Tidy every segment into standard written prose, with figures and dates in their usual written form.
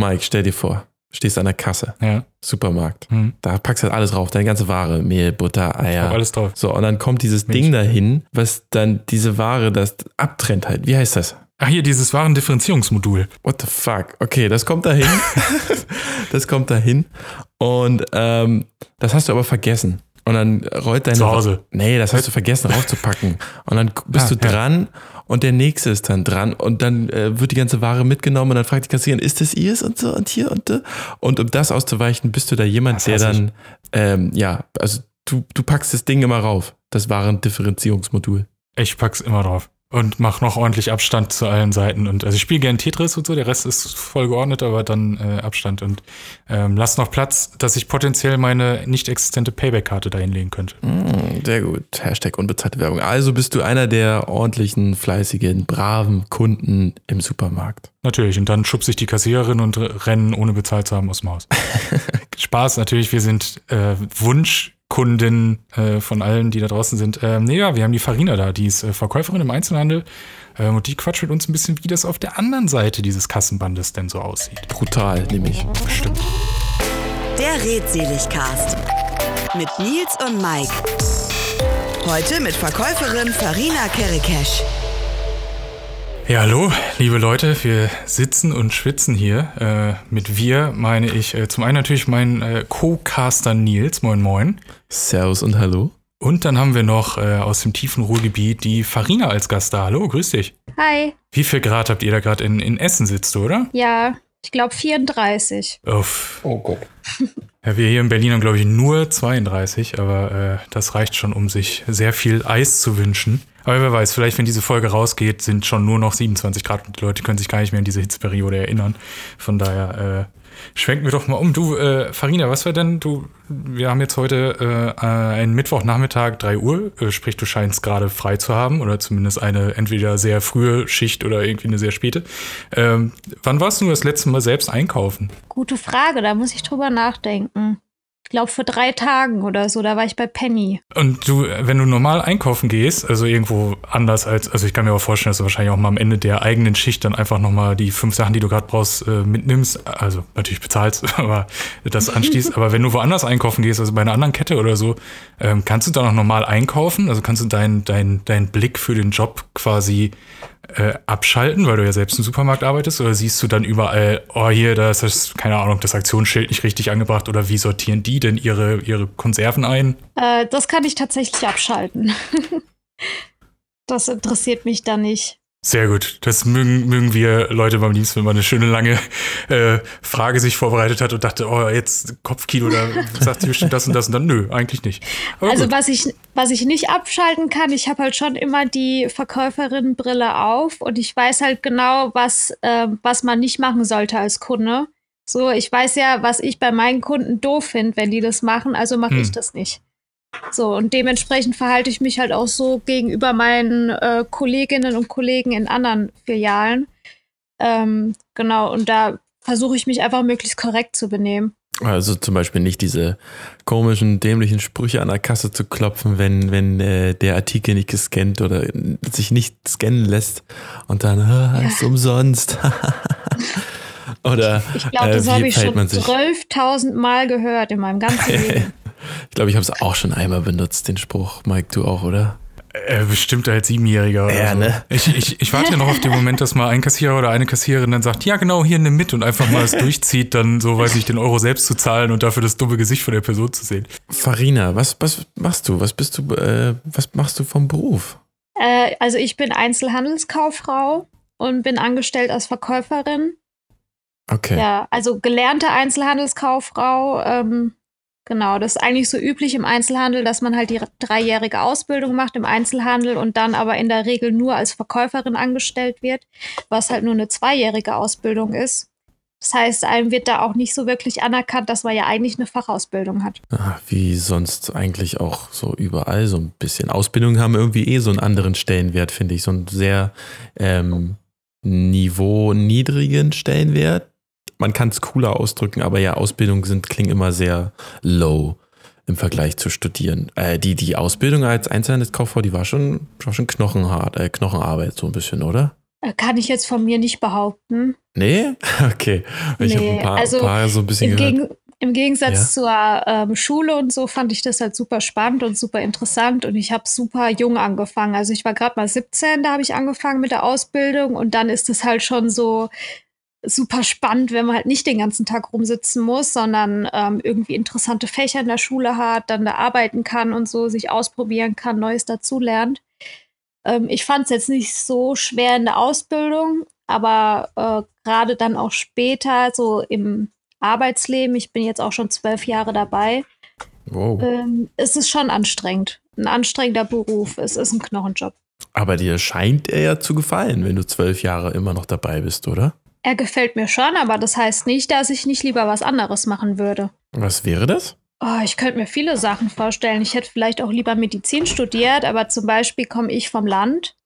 Mike, stell dir vor, stehst an der Kasse, ja. Supermarkt, da packst du halt alles rauf, deine ganze Ware, Mehl, Butter, Eier, alles drauf. So, und dann kommt dieses Ding dahin, was dann diese Ware, das abtrennt halt, wie heißt das? Ach hier, dieses Warendifferenzierungsmodul. What the fuck? Okay, das kommt dahin. Und das hast du aber vergessen. Und dann rollt dein... Zu Hause. Nee, das hast du vergessen rauszupacken. Und dann bist du dran und der Nächste ist dann dran. Und dann wird die ganze Ware mitgenommen und dann fragt die Kassiererin, ist das ihrs und so und hier und da? Und um das auszuweichen, bist du da jemand, der dann... Du packst das Ding immer rauf. Das Warendifferenzierungsmodul. Ich pack's immer drauf. Und mach noch ordentlich Abstand zu allen Seiten. Und also ich spiele gerne Tetris und so, der Rest ist voll geordnet, aber dann Abstand. Und lass noch Platz, dass ich potenziell meine nicht existente Payback-Karte da hinlegen könnte. Sehr gut. Hashtag unbezahlte Werbung. Also bist du einer der ordentlichen, fleißigen, braven Kunden im Supermarkt. Natürlich. Und dann schubse ich die Kassiererin und renne, ohne bezahlt zu haben, aus dem Haus. Spaß natürlich. Wir sind Wunsch. Kunden von allen, die da draußen sind. Wir haben die Farina da, die ist Verkäuferin im Einzelhandel und die quatscht mit uns ein bisschen, wie das auf der anderen Seite dieses Kassenbandes denn so aussieht. Brutal, nämlich. Bestimmt. Der Redseligcast mit Nils und Mike. Heute mit Verkäuferin Farina Kerikesch. Ja, hallo, liebe Leute, wir sitzen und schwitzen hier. Mit wir meine ich zum einen natürlich meinen Co-Caster Nils, moin moin. Servus und hallo. Und dann haben wir noch aus dem tiefen Ruhrgebiet die Farina als Gast da. Hallo, grüß dich. Hi. Wie viel Grad habt ihr da gerade in Essen sitzt, oder? Ja, ich glaube 34. Uff. Oh Gott. Ja, wir hier in Berlin haben, glaube ich, nur 32, aber das reicht schon, um sich sehr viel Eis zu wünschen. Aber wer weiß, vielleicht, wenn diese Folge rausgeht, sind schon nur noch 27 Grad und die Leute können sich gar nicht mehr an diese Hitzeperiode erinnern. Von daher schwenken wir doch mal um. Du, Farina, was war denn? Wir haben jetzt heute einen Mittwochnachmittag, 3 Uhr, sprich, du scheinst gerade frei zu haben oder zumindest eine entweder sehr frühe Schicht oder irgendwie eine sehr späte. Wann warst du das letzte Mal selbst einkaufen? Gute Frage, da muss ich drüber nachdenken. Ich glaube, vor 3 Tagen oder so, da war ich bei Penny. Und du, wenn du normal einkaufen gehst, also irgendwo anders als, also ich kann mir aber vorstellen, dass du wahrscheinlich auch mal am Ende der eigenen Schicht dann einfach nochmal die 5 Sachen, die du gerade brauchst, mitnimmst, also natürlich bezahlst, aber das anschließt. Aber wenn du woanders einkaufen gehst, also bei einer anderen Kette oder so, kannst du da noch normal einkaufen? Also kannst du deinen Blick für den Job quasi abschalten, weil du ja selbst im Supermarkt arbeitest, oder siehst du dann überall, oh hier, da ist das, keine Ahnung, das Aktionsschild nicht richtig angebracht oder wie sortieren die denn ihre Konserven ein? Das kann ich tatsächlich abschalten. Das interessiert mich da nicht. Sehr gut. Das mögen wir Leute beim Dienst, wenn man eine schöne lange Frage sich vorbereitet hat und dachte, oh, jetzt Kopfkino, oder sagt sie bestimmt das und das und dann, nö, eigentlich nicht. Aber also gut. Was ich nicht abschalten kann, ich habe halt schon immer die Verkäuferinnenbrille auf und ich weiß halt genau, was man nicht machen sollte als Kunde. So, ich weiß ja, was ich bei meinen Kunden doof finde, wenn die das machen, also mache ich das nicht. So, und dementsprechend verhalte ich mich halt auch so gegenüber meinen Kolleginnen und Kollegen in anderen Filialen. Genau, und da versuche ich mich einfach möglichst korrekt zu benehmen. Also zum Beispiel nicht diese komischen, dämlichen Sprüche an der Kasse zu klopfen, wenn der Artikel nicht gescannt oder sich nicht scannen lässt und dann, ist umsonst. Oder ich glaube, das habe ich schon 12.000 Mal gehört in meinem ganzen Leben. Ich glaube, ich habe es auch schon einmal benutzt, den Spruch. Mike, du auch, oder? Bestimmt als 7-Jähriger oder so. Ne? Ich warte noch auf den Moment, dass mal ein Kassierer oder eine Kassiererin dann sagt, ja genau, hier nimm mit und einfach mal es durchzieht, dann so, weiß ich, den Euro selbst zu zahlen und dafür das dumme Gesicht von der Person zu sehen. Farina, was machst du? Was machst du vom Beruf? Also ich bin Einzelhandelskauffrau und bin angestellt als Verkäuferin. Okay. Ja, also gelernte Einzelhandelskauffrau, genau, das ist eigentlich so üblich im Einzelhandel, dass man halt die 3-jährige Ausbildung macht im Einzelhandel und dann aber in der Regel nur als Verkäuferin angestellt wird, was halt nur eine 2-jährige Ausbildung ist. Das heißt, einem wird da auch nicht so wirklich anerkannt, dass man ja eigentlich eine Fachausbildung hat. Ach, wie sonst eigentlich auch so überall so ein bisschen. Ausbildungen haben irgendwie so einen anderen Stellenwert, finde ich. So einen sehr niveauniedrigen Stellenwert. Man kann es cooler ausdrücken, aber ja, Ausbildungen klingen immer sehr low im Vergleich zu Studieren. Die Ausbildung als Einzelhandelskauffrau, die war schon knochenhart, Knochenarbeit so ein bisschen, oder? Kann ich jetzt von mir nicht behaupten. Nee? Okay. Ich habe ein paar so ein bisschen gehört. Im Gegensatz zur Schule und so fand ich das halt super spannend und super interessant und ich habe super jung angefangen. Also ich war gerade mal 17, da habe ich angefangen mit der Ausbildung und dann ist es halt schon so super spannend, wenn man halt nicht den ganzen Tag rumsitzen muss, sondern irgendwie interessante Fächer in der Schule hat, dann da arbeiten kann und so, sich ausprobieren kann, Neues dazulernt. Ich fand es jetzt nicht so schwer in der Ausbildung, aber gerade dann auch später so im Arbeitsleben, ich bin jetzt auch schon 12 Jahre dabei, wow. Es ist schon anstrengend. Ein anstrengender Beruf, es ist ein Knochenjob. Aber dir scheint er ja zu gefallen, wenn du 12 Jahre immer noch dabei bist, oder? Er gefällt mir schon, aber das heißt nicht, dass ich nicht lieber was anderes machen würde. Was wäre das? Oh, ich könnte mir viele Sachen vorstellen. Ich hätte vielleicht auch lieber Medizin studiert, aber zum Beispiel komme ich vom Land.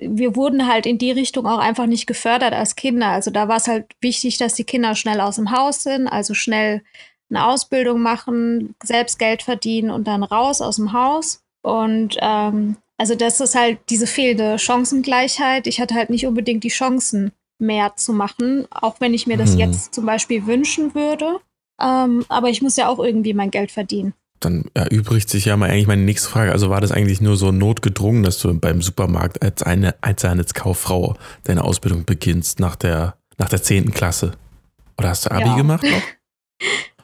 Wir wurden halt in die Richtung auch einfach nicht gefördert als Kinder. Also da war es halt wichtig, dass die Kinder schnell aus dem Haus sind, also schnell eine Ausbildung machen, selbst Geld verdienen und dann raus aus dem Haus. Und also das ist halt diese fehlende Chancengleichheit. Ich hatte halt nicht unbedingt die Chancen, mehr zu machen, auch wenn ich mir das jetzt zum Beispiel wünschen würde. Aber ich muss ja auch irgendwie mein Geld verdienen. Dann erübrigt sich ja mal eigentlich meine nächste Frage. Also war das eigentlich nur so notgedrungen, dass du beim Supermarkt als eine Einzelhandelskauffrau deine Ausbildung beginnst nach der 10. Klasse? Oder hast du Abi gemacht noch?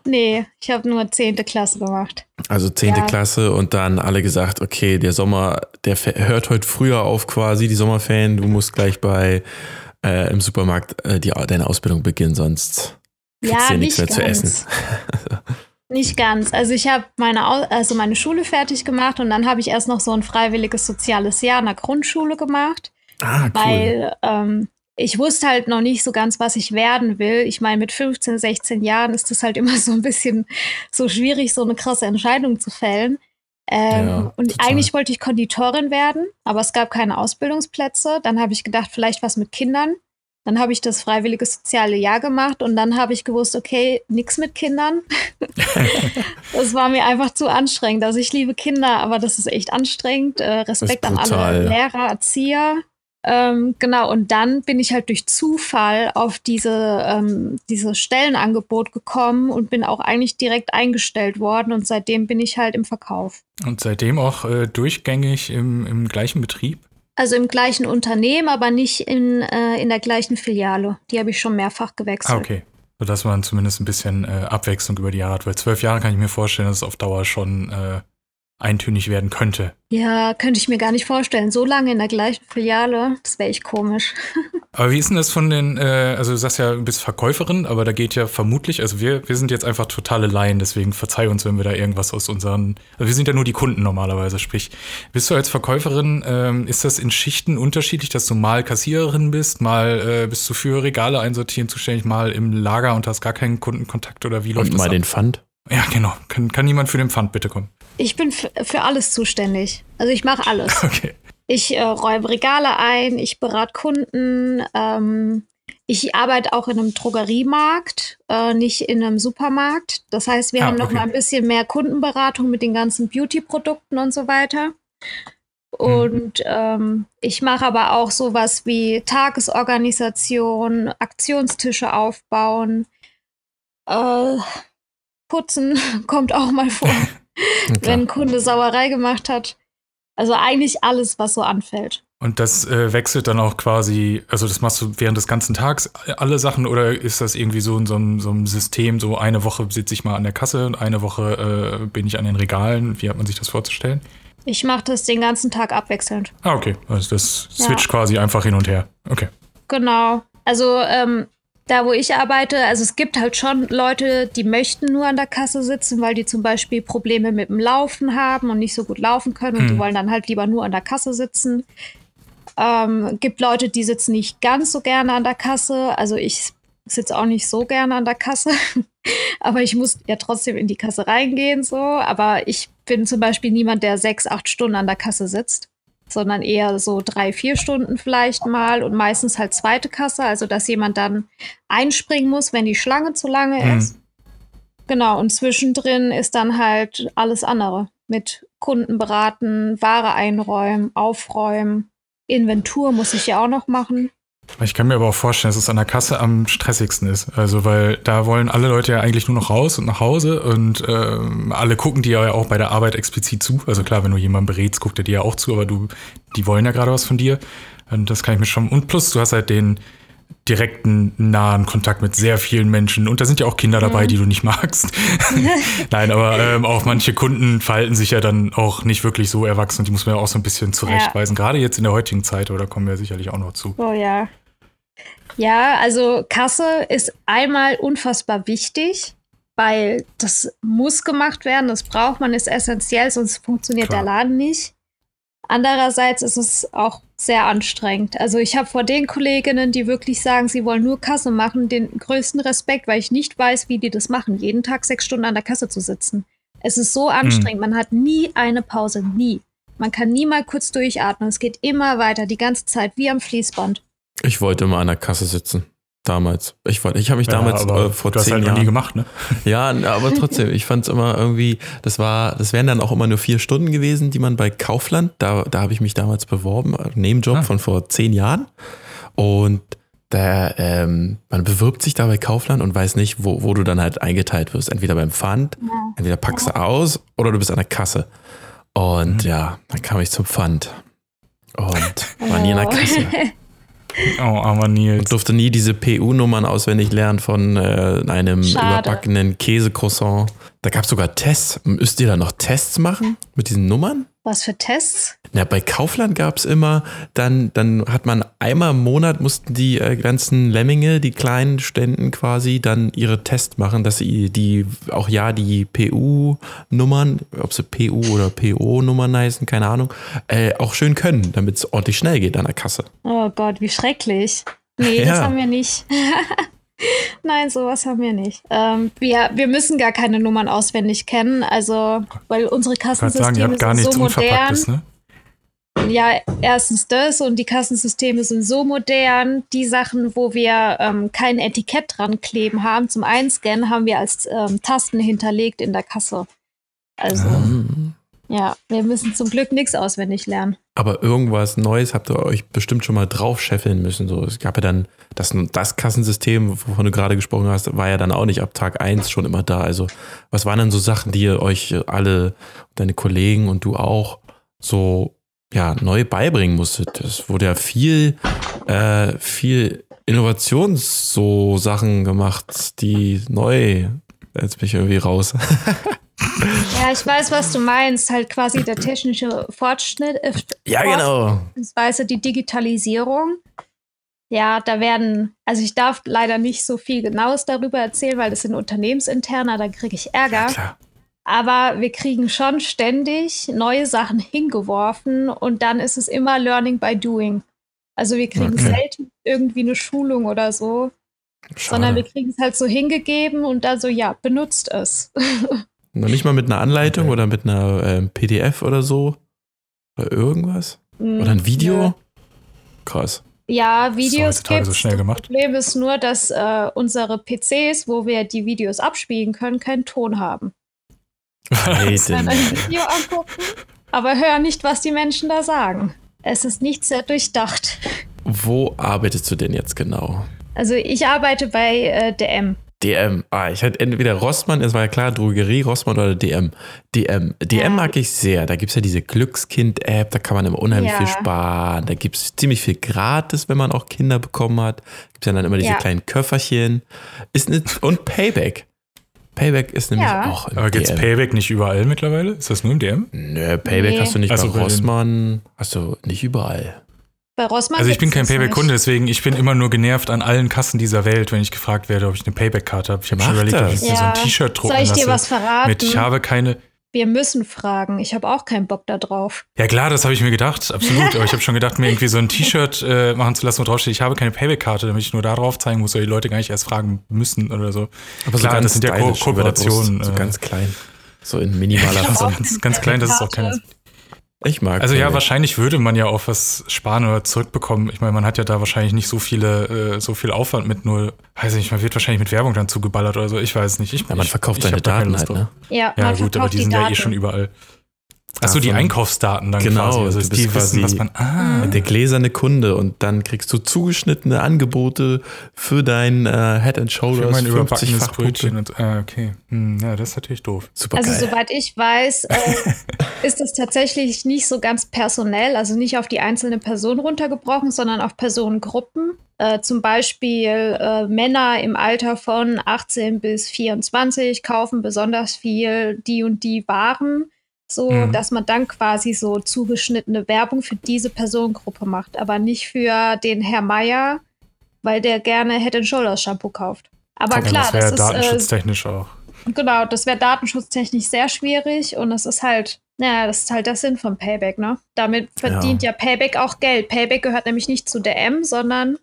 Nee, ich habe nur 10. Klasse gemacht. Also 10. Klasse und dann alle gesagt, okay, der Sommer, der hört heute früher auf quasi, die Sommerferien. Du musst gleich im Supermarkt deine Ausbildung beginnen, sonst kriegst du ja nichts mehr zu essen. Nicht ganz. Also ich habe meine Schule fertig gemacht und dann habe ich erst noch so ein freiwilliges soziales Jahr in der Grundschule gemacht. Ah, cool. Weil ich wusste halt noch nicht so ganz, was ich werden will. Ich meine, mit 15, 16 Jahren ist das halt immer so ein bisschen so schwierig, so eine krasse Entscheidung zu fällen. Und total. Eigentlich wollte ich Konditorin werden, aber es gab keine Ausbildungsplätze. Dann habe ich gedacht, vielleicht was mit Kindern. Dann habe ich das freiwillige soziale Jahr gemacht und dann habe ich gewusst, okay, nix mit Kindern. Das war mir einfach zu anstrengend. Also ich liebe Kinder, aber das ist echt anstrengend. Respekt an alle Lehrer, Erzieher. Genau, und dann bin ich halt durch Zufall auf dieses Stellenangebot gekommen und bin auch eigentlich direkt eingestellt worden und seitdem bin ich halt im Verkauf. Und seitdem auch durchgängig im gleichen Betrieb? Also im gleichen Unternehmen, aber nicht in der gleichen Filiale. Die habe ich schon mehrfach gewechselt. Ah, okay. Sodass man zumindest ein bisschen Abwechslung über die Jahre hat. Weil 12 Jahre kann ich mir vorstellen, dass es auf Dauer schon eintönig werden könnte. Ja, könnte ich mir gar nicht vorstellen. So lange in der gleichen Filiale, das wäre echt komisch. Aber wie ist denn das von den, also du sagst ja, du bist Verkäuferin, aber da geht ja vermutlich, also wir sind jetzt einfach totale Laien, deswegen verzeih uns, wenn wir da irgendwas aus unseren, also wir sind ja nur die Kunden normalerweise, sprich, bist du als Verkäuferin, ist das in Schichten unterschiedlich, dass du mal Kassiererin bist, mal bist du für Regale einsortieren zuständig, mal im Lager und hast gar keinen Kundenkontakt oder wie läuft das ab? Und mal den Pfand? Ja, genau. Kann jemand für den Pfand bitte kommen? Ich bin für alles zuständig. Also ich mache alles. Okay. Ich räume Regale ein, ich berate Kunden, ich arbeite auch in einem Drogeriemarkt, nicht in einem Supermarkt. Das heißt, wir haben noch mal ein bisschen mehr Kundenberatung mit den ganzen Beauty-Produkten und so weiter. Und ich mache aber auch sowas wie Tagesorganisation, Aktionstische aufbauen, Putzen kommt auch mal vor, wenn ein Kunde Sauerei gemacht hat. Also eigentlich alles, was so anfällt. Und das wechselt dann auch quasi, also das machst du während des ganzen Tags alle Sachen oder ist das irgendwie so in so einem System, so eine Woche sitze ich mal an der Kasse und eine Woche bin ich an den Regalen? Wie hat man sich das vorzustellen? Ich mache das den ganzen Tag abwechselnd. Ah, okay. Also das switcht quasi einfach hin und her. Okay. Genau. Also, da, wo ich arbeite, also es gibt halt schon Leute, die möchten nur an der Kasse sitzen, weil die zum Beispiel Probleme mit dem Laufen haben und nicht so gut laufen können und die wollen dann halt lieber nur an der Kasse sitzen. Gibt Leute, die sitzen nicht ganz so gerne an der Kasse. Also ich sitze auch nicht so gerne an der Kasse, aber ich muss ja trotzdem in die Kasse reingehen, so. Aber ich bin zum Beispiel niemand, der 6, 8 Stunden an der Kasse sitzt, sondern eher so 3, 4 Stunden vielleicht mal und meistens halt zweite Kasse, also dass jemand dann einspringen muss, wenn die Schlange zu lange ist. Genau, und zwischendrin ist dann halt alles andere mit Kunden beraten, Ware einräumen, aufräumen, Inventur muss ich ja auch noch machen. Ich kann mir aber auch vorstellen, dass es an der Kasse am stressigsten ist. Also, weil da wollen alle Leute ja eigentlich nur noch raus und nach Hause und alle gucken dir ja auch bei der Arbeit explizit zu. Also klar, wenn du jemanden berätst, guckt er dir ja auch zu, aber die wollen ja gerade was von dir. Und das kann ich mir schon. Und plus, du hast halt den direkten, nahen Kontakt mit sehr vielen Menschen. Und da sind ja auch Kinder dabei, die du nicht magst. Nein, aber auch manche Kunden verhalten sich ja dann auch nicht wirklich so erwachsen. Die muss man ja auch so ein bisschen zurechtweisen. Ja. Gerade jetzt in der heutigen Zeit, aber da kommen wir sicherlich auch noch zu. Oh ja. Ja, also Kasse ist einmal unfassbar wichtig, weil das muss gemacht werden, das braucht man, ist essentiell, sonst funktioniert der Laden nicht. Andererseits ist es auch sehr anstrengend. Also ich habe vor den Kolleginnen, die wirklich sagen, sie wollen nur Kasse machen, den größten Respekt, weil ich nicht weiß, wie die das machen, jeden Tag 6 Stunden an der Kasse zu sitzen. Es ist so anstrengend, man hat nie eine Pause, nie. Man kann nie mal kurz durchatmen, es geht immer weiter, die ganze Zeit, wie am Fließband. Ich wollte immer an der Kasse sitzen. Damals. Ich habe mich damals vor 10 Jahren... Du hast halt noch nie gemacht, ne? Ja, aber trotzdem. Ich fand es immer irgendwie... Das wären dann auch immer nur 4 Stunden gewesen, die man bei Kaufland... Da habe ich mich damals beworben. Nebenjob von vor 10 Jahren. Und da, man bewirbt sich da bei Kaufland und weiß nicht, wo du dann halt eingeteilt wirst. Entweder beim Pfand, entweder packst du aus oder du bist an der Kasse. Und dann kam ich zum Pfand. Und war nie in der Kasse. Oh, aber Nils. Und durfte nie diese PU-Nummern auswendig lernen von einem überbackenen Käsecroissant. Da gab es sogar Tests. Müsst ihr da noch Tests machen mit diesen Nummern? Was für Tests? Na, bei Kaufland gab es immer, dann hat man einmal im Monat mussten die ganzen Lemminge, die kleinen Ständen quasi, dann ihre Tests machen, dass sie die PU-Nummern, ob sie PU oder PO-Nummern heißen, keine Ahnung, auch schön können, damit es ordentlich schnell geht an der Kasse. Oh Gott, wie schrecklich. Nee, das haben wir nicht. Nein, sowas haben wir nicht. Wir müssen gar keine Nummern auswendig kennen, also weil unsere Kassensysteme sind so modern. Ne? Ja, erstens das und die Kassensysteme sind so modern. Die Sachen, wo wir kein Etikett dran kleben haben zum Einscannen, haben wir als Tasten hinterlegt in der Kasse. Also ja, wir müssen zum Glück nichts auswendig lernen. Aber irgendwas Neues habt ihr euch bestimmt schon mal drauf scheffeln müssen. So, es gab ja dann das Kassensystem, wovon du gerade gesprochen hast, war ja dann auch nicht ab Tag 1 schon immer da. Also was waren denn so Sachen, die ihr euch alle, deine Kollegen und du auch so neu beibringen musstet? Es wurde ja viel Innovations so Sachen gemacht, die neu, jetzt bin ich irgendwie raus. Ja, ich weiß, was du meinst. Halt quasi der technische Fortschritt. Ja, genau. Beziehungsweise die Digitalisierung. Ja, ich darf leider nicht so viel Genaues darüber erzählen, weil das sind Unternehmensinterner, da kriege ich Ärger. Ja, aber wir kriegen schon ständig neue Sachen hingeworfen und dann ist es immer Learning by Doing. Also wir kriegen selten irgendwie eine Schulung oder so, sondern wir kriegen es halt so hingegeben und dann so, benutzt es. Noch nicht mal mit einer Anleitung oder mit einer PDF oder so? Oder irgendwas? Oder ein Video? Ja. Krass. Ja, Videos gibt es. Das Problem ist nur, dass unsere PCs, wo wir die Videos abspielen können, keinen Ton haben. Wir können ein Video angucken, aber hören nicht, was die Menschen da sagen. Es ist nicht sehr durchdacht. Wo arbeitest du denn jetzt genau? Also ich arbeite bei DM. DM. Ich hatte entweder Rossmann, das war ja klar, Drogerie, Rossmann oder DM. DM mag ich sehr. Da gibt es ja diese Glückskind-App, da kann man immer unheimlich viel sparen. Da gibt es ziemlich viel gratis, wenn man auch Kinder bekommen hat. Gibt es ja dann immer diese kleinen Köfferchen. Und Payback. Payback ist nämlich auch in DM. Aber gibt es Payback nicht überall mittlerweile? Ist das nur im DM? Nö, Payback hast du nicht bei Rossmann. Hast du nicht überall. Bei Rossmann also ich bin kein Payback-Kunde, deswegen ich bin immer nur genervt an allen Kassen dieser Welt, wenn ich gefragt werde, ob ich eine Payback-Karte habe. Ich habe schon überlegt, ob ich so ein T-Shirt drucken lasse. Soll ich dir was verraten? Ich habe keine... Wir müssen fragen. Ich habe auch keinen Bock da drauf. Ja klar, das habe ich mir gedacht, absolut. Aber ich habe schon gedacht, mir irgendwie so ein T-Shirt machen zu lassen, wo draufsteht, ich habe keine Payback-Karte, damit ich nur da drauf zeigen muss, weil die Leute gar nicht erst fragen müssen oder so. Aber klar, so das sind ja Kooperationen. So ganz klein. So in minimaler Form. Ganz klein, das ist auch keine... Ich mag also Payback. Ja, wahrscheinlich würde man ja auch was sparen oder zurückbekommen. Ich meine, man hat ja da wahrscheinlich nicht so viel Aufwand mit nur, weiß ich nicht, man wird wahrscheinlich mit Werbung dann zugeballert oder so. Ich weiß nicht. Man verkauft seine Daten halt, ne? Ja, man verkauft die Daten. Aber die sind ja eh schon überall. Achso, die Einkaufsdaten dann genau, quasi. Also die quasi wissen, was man... Ah. Der gläserne Kunde und dann kriegst du zugeschnittene Angebote für dein Head and Shoulders. Für mein überbackenes Brötchen. Und, okay. Ja, das ist natürlich doof. Super also geil. Soweit ich weiß, ist das tatsächlich nicht so ganz personell, also nicht auf die einzelne Person runtergebrochen, sondern auf Personengruppen. Zum Beispiel Männer im Alter von 18 bis 24 kaufen besonders viel die und die Waren, so dass man dann quasi so zugeschnittene Werbung für diese Personengruppe macht, aber nicht für den Herr Meier, weil der gerne Head and Shoulders Shampoo kauft. Aber okay, klar, das wäre ja datenschutztechnisch auch. Genau, das wäre datenschutztechnisch sehr schwierig und das ist halt, naja, das ist halt der Sinn von Payback, ne? Damit verdient ja Payback auch Geld. Payback gehört nämlich nicht zu DM, sondern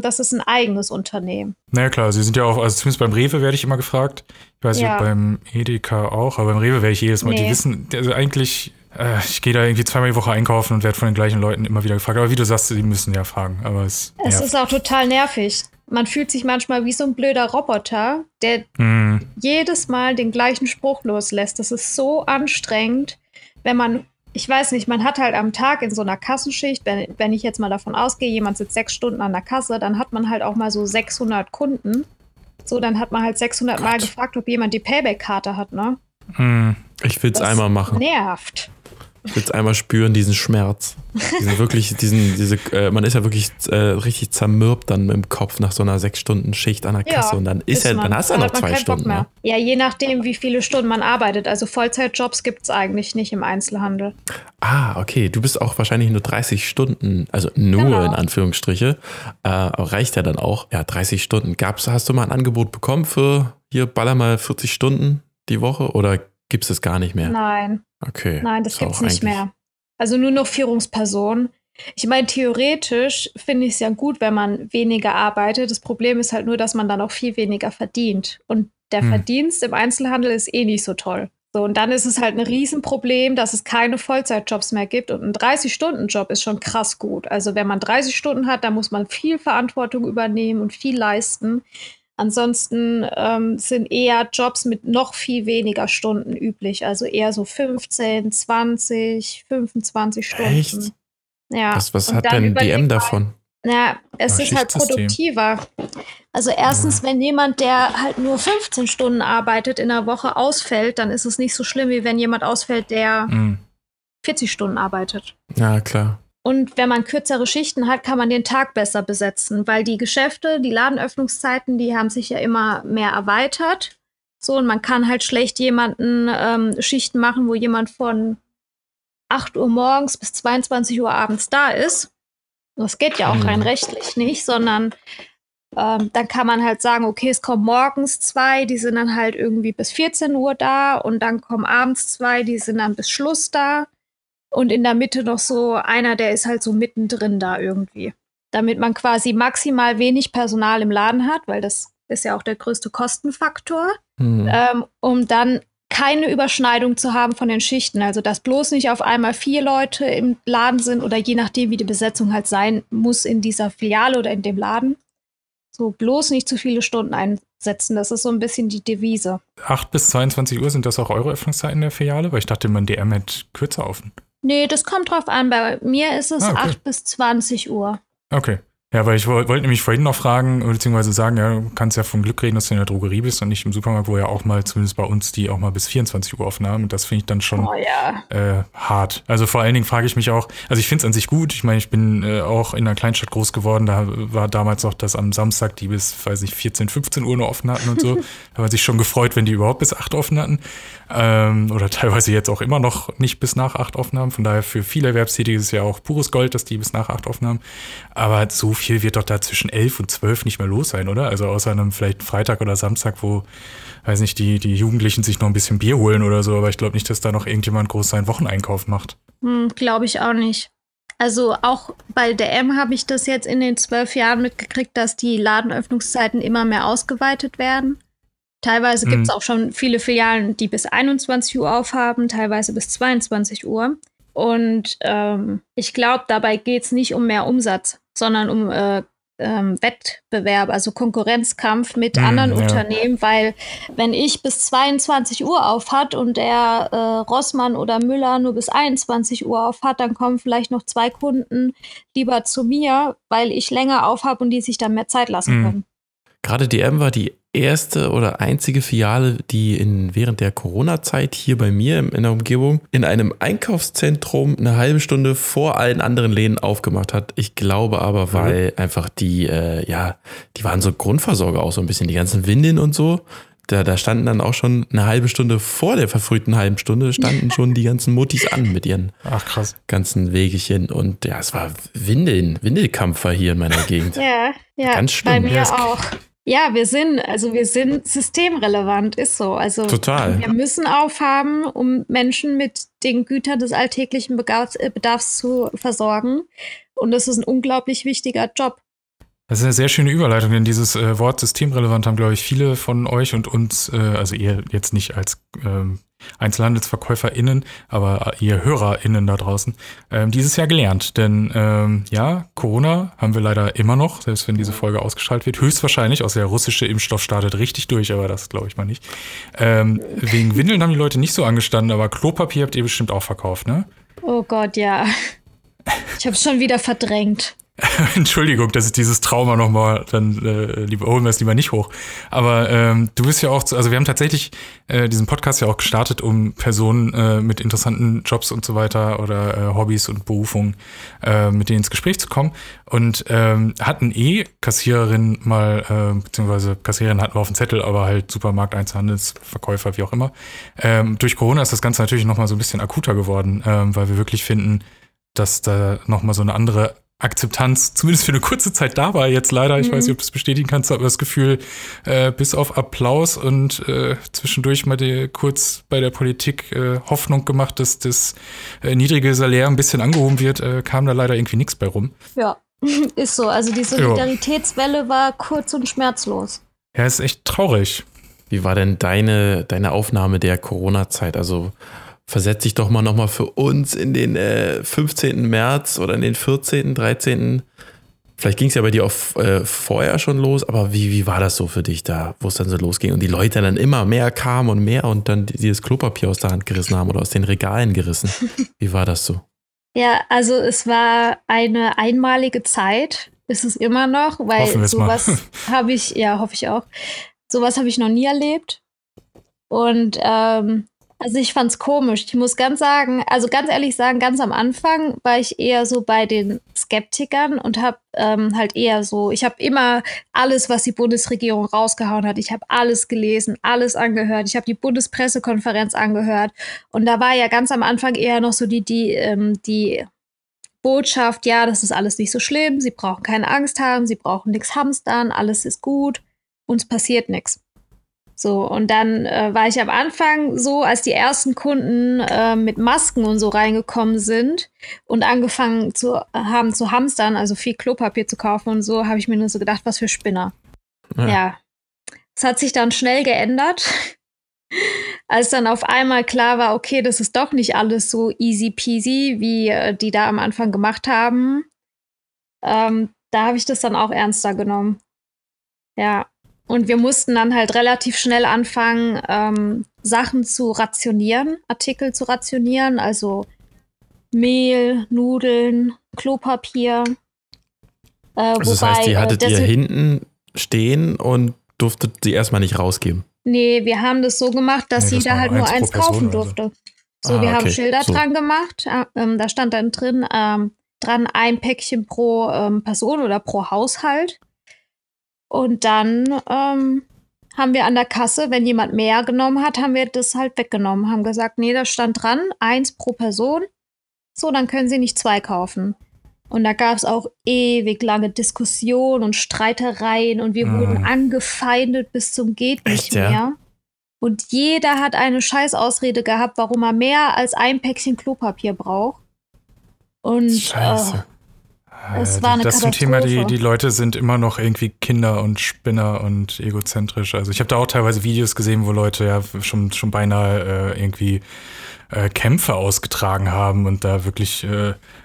das ist ein eigenes Unternehmen. Na ja, klar, sie sind ja auch, also zumindest beim Rewe werde ich immer gefragt. Ich weiß nicht, beim Edeka auch, aber beim Rewe werde ich jedes Mal, die wissen, also eigentlich, ich gehe da irgendwie zweimal die Woche einkaufen und werde von den gleichen Leuten immer wieder gefragt. Aber wie du sagst, die müssen ja fragen. Aber es ist auch total nervig. Man fühlt sich manchmal wie so ein blöder Roboter, der jedes Mal den gleichen Spruch loslässt. Das ist so anstrengend, wenn man... Ich weiß nicht, man hat halt am Tag in so einer Kassenschicht, wenn ich jetzt mal davon ausgehe, jemand sitzt 6 Stunden an der Kasse, dann hat man halt auch mal so 600 Kunden. So, dann hat man halt 600 Mal gefragt, ob jemand die Payback-Karte hat, ne? Ich will's einmal machen. Nervt. Ich will's einmal spüren, diesen Schmerz. Man ist ja wirklich richtig zermürbt dann im Kopf nach so einer 6-Stunden-Schicht an der Kasse und dann ist dann hast du ja noch 2 Stunden. Mehr. Ja, je nachdem, wie viele Stunden man arbeitet. Also Vollzeitjobs gibt's eigentlich nicht im Einzelhandel. Ah, okay. Du bist auch wahrscheinlich nur 30 Stunden, also nur in Anführungsstriche, aber reicht ja dann auch. Ja, 30 Stunden. Hast du mal ein Angebot bekommen für hier baller mal 40 Stunden die Woche oder gibt's das gar nicht mehr? Nein. Okay. Nein, das gibt's nicht mehr. Also nur noch Führungspersonen. Ich meine, theoretisch finde ich es ja gut, wenn man weniger arbeitet. Das Problem ist halt nur, dass man dann auch viel weniger verdient. Und der Verdienst im Einzelhandel ist eh nicht so toll. So, und dann ist es halt ein Riesenproblem, dass es keine Vollzeitjobs mehr gibt. Und ein 30-Stunden-Job ist schon krass gut. Also wenn man 30 Stunden hat, dann muss man viel Verantwortung übernehmen und viel leisten. Ansonsten sind eher Jobs mit noch viel weniger Stunden üblich. Also eher so 15, 20, 25 Stunden. Echt? Ja. Was hat denn DM davon? Ja, es ist halt produktiver. Also erstens, wenn jemand, der halt nur 15 Stunden arbeitet in der Woche, ausfällt, dann ist es nicht so schlimm, wie wenn jemand ausfällt, der 40 Stunden arbeitet. Ja, klar. Und wenn man kürzere Schichten hat, kann man den Tag besser besetzen, weil die Geschäfte, die Ladenöffnungszeiten, die haben sich ja immer mehr erweitert. So, und man kann halt schlecht jemanden Schichten machen, wo jemand von 8 Uhr morgens bis 22 Uhr abends da ist. Das geht ja auch rein rechtlich nicht, sondern dann kann man halt sagen, okay, es kommen morgens 2, die sind dann halt irgendwie bis 14 Uhr da und dann kommen abends 2, die sind dann bis Schluss da. Und in der Mitte noch so einer, der ist halt so mittendrin da irgendwie. Damit man quasi maximal wenig Personal im Laden hat, weil das ist ja auch der größte Kostenfaktor, um dann keine Überschneidung zu haben von den Schichten. Also dass bloß nicht auf einmal 4 Leute im Laden sind oder je nachdem, wie die Besetzung halt sein muss in dieser Filiale oder in dem Laden. So bloß nicht zu viele Stunden einsetzen. Das ist so ein bisschen die Devise. 8 bis 22 Uhr, sind das auch eure Öffnungszeiten der Filiale? Weil ich dachte, man DM hätte kürzer offen. Nee, das kommt drauf an. Bei mir ist es 8 bis 20 Uhr. Okay. Ja, weil ich wollte nämlich vorhin noch fragen, beziehungsweise sagen, ja, du kannst ja vom Glück reden, dass du in der Drogerie bist und nicht im Supermarkt, wo ja auch mal, zumindest bei uns, die auch mal bis 24 Uhr offen haben. Und das finde ich dann schon hart. Also vor allen Dingen frage ich mich auch, also ich finde es an sich gut. Ich meine, ich bin auch in einer Kleinstadt groß geworden. Da war damals noch, dass am Samstag die bis, weiß nicht, 14, 15 Uhr nur offen hatten und so. Da hat man sich schon gefreut, wenn die überhaupt bis 8 offen hatten. Oder teilweise jetzt auch immer noch nicht bis nach 8 offen haben. Von daher für viele Erwerbstätige ist es ja auch pures Gold, dass die bis nach 8 offen haben. Aber so viel wird doch da zwischen 11 und 12 nicht mehr los sein, oder? Also außer einem vielleicht Freitag oder Samstag, wo, weiß nicht, die Jugendlichen sich noch ein bisschen Bier holen oder so. Aber ich glaube nicht, dass da noch irgendjemand groß seinen Wocheneinkauf macht. Glaube ich auch nicht. Also auch bei DM habe ich das jetzt in den 12 Jahren mitgekriegt, dass die Ladenöffnungszeiten immer mehr ausgeweitet werden. Teilweise gibt es auch schon viele Filialen, die bis 21 Uhr aufhaben, teilweise bis 22 Uhr. Und ich glaube, dabei geht es nicht um mehr Umsatz, sondern um Wettbewerb, also Konkurrenzkampf mit anderen Unternehmen, weil wenn ich bis 22 Uhr auf hat und der Rossmann oder Müller nur bis 21 Uhr auf hat, dann kommen vielleicht noch zwei Kunden lieber zu mir, weil ich länger auf habe und die sich dann mehr Zeit lassen können. Gerade DM war die erste oder einzige Filiale, die während der Corona-Zeit hier bei mir in der Umgebung in einem Einkaufszentrum eine halbe Stunde vor allen anderen Läden aufgemacht hat. Ich glaube aber, weil einfach die waren so Grundversorger auch so ein bisschen, die ganzen Windeln und so. Da standen dann auch schon eine halbe Stunde vor der verfrühten halben Stunde, standen schon die ganzen Muttis an mit ihren ganzen Wegechen. Und ja, es war Windelkampf war hier in meiner Gegend. Ja, ganz schlimm. Bei mir auch. Ja, wir sind systemrelevant, ist so. Also total. Wir müssen aufhaben, um Menschen mit den Gütern des alltäglichen Bedarfs zu versorgen. Und das ist ein unglaublich wichtiger Job. Das ist eine sehr schöne Überleitung, denn dieses Wort systemrelevant haben, glaube ich, viele von euch und uns, also ihr jetzt nicht als EinzelhandelsverkäuferInnen, aber ihr HörerInnen da draußen, dieses Jahr gelernt. Denn Corona haben wir leider immer noch, selbst wenn diese Folge ausgestrahlt wird, höchstwahrscheinlich, außer der russische Impfstoff startet richtig durch, aber das glaube ich mal nicht. Wegen Windeln haben die Leute nicht so angestanden, aber Klopapier habt ihr bestimmt auch verkauft, ne? Oh Gott, ja. Ich habe es schon wieder verdrängt. Entschuldigung, das ist dieses Trauma nochmal, dann holen wir es lieber nicht hoch. Aber du bist ja auch, wir haben tatsächlich diesen Podcast ja auch gestartet, um Personen mit interessanten Jobs und so weiter oder Hobbys und Berufungen mit denen ins Gespräch zu kommen. Und hatten Kassiererin mal, beziehungsweise Kassiererin hatten wir auf dem Zettel, aber halt Supermarkt, Einzelhandelsverkäufer, wie auch immer. Durch Corona ist das Ganze natürlich nochmal so ein bisschen akuter geworden, weil wir wirklich finden, dass da nochmal so eine andere Akzeptanz, zumindest für eine kurze Zeit da war jetzt leider, ich weiß nicht, ob du es bestätigen kannst, aber das Gefühl, bis auf Applaus und zwischendurch mal kurz bei der Politik Hoffnung gemacht, dass das niedrige Salär ein bisschen angehoben wird, kam da leider irgendwie nichts bei rum. Ja, ist so. Also die Solidaritätswelle war kurz und schmerzlos. Ja, ist echt traurig. Wie war denn deine Aufnahme der Corona-Zeit? Also versetz dich doch mal nochmal für uns in den 15. März oder in den 14., 13. Vielleicht ging es ja bei dir auch vorher schon los, aber wie war das so für dich da, wo es dann so losging und die Leute dann immer mehr kamen und mehr und dann die das Klopapier aus der Hand gerissen haben oder aus den Regalen gerissen? Wie war das so? Ja, also es war eine einmalige Zeit, ist es immer noch, weil sowas hoffe ich auch, sowas habe ich noch nie erlebt und also ich fand's komisch. Ich muss ganz ehrlich sagen, ganz am Anfang war ich eher so bei den Skeptikern und habe halt eher so, ich habe immer alles, was die Bundesregierung rausgehauen hat, ich habe alles gelesen, alles angehört, ich habe die Bundespressekonferenz angehört und da war ja ganz am Anfang eher noch so die Botschaft, ja, das ist alles nicht so schlimm, sie brauchen keine Angst haben, sie brauchen nichts hamstern, alles ist gut, uns passiert nichts. So, und dann war ich am Anfang so, als die ersten Kunden mit Masken und so reingekommen sind und angefangen haben zu hamstern, also viel Klopapier zu kaufen und so, habe ich mir nur so gedacht, was für Spinner. Ja. Es hat sich dann schnell geändert, als dann auf einmal klar war, okay, das ist doch nicht alles so easy peasy, wie die da am Anfang gemacht haben. Da habe ich das dann auch ernster genommen. Ja. Und wir mussten dann halt relativ schnell anfangen, Sachen zu rationieren, Artikel zu rationieren, also Mehl, Nudeln, Klopapier. Also das heißt, die hattet ihr hinten stehen und durftet sie erstmal nicht rausgeben? Nee, wir haben das so gemacht, dass jeder halt nur eins kaufen durfte. So, wir haben Schilder dran gemacht, da stand dann dran ein Päckchen pro Person oder pro Haushalt. Und dann haben wir an der Kasse, wenn jemand mehr genommen hat, haben wir das halt weggenommen. Haben gesagt, nee, da stand dran, 1 pro Person. So, dann können sie nicht 2 kaufen. Und da gab es auch ewig lange Diskussionen und Streitereien. Und wir wurden angefeindet bis zum geht nicht mehr. Ja? Und jeder hat eine Scheißausrede gehabt, warum er mehr als ein Päckchen Klopapier braucht. Und Scheiße. Es war eine Katastrophe. Das zum Thema, die Leute sind immer noch irgendwie Kinder und Spinner und egozentrisch. Also ich habe da auch teilweise Videos gesehen, wo Leute ja schon beinahe irgendwie Kämpfe ausgetragen haben und da wirklich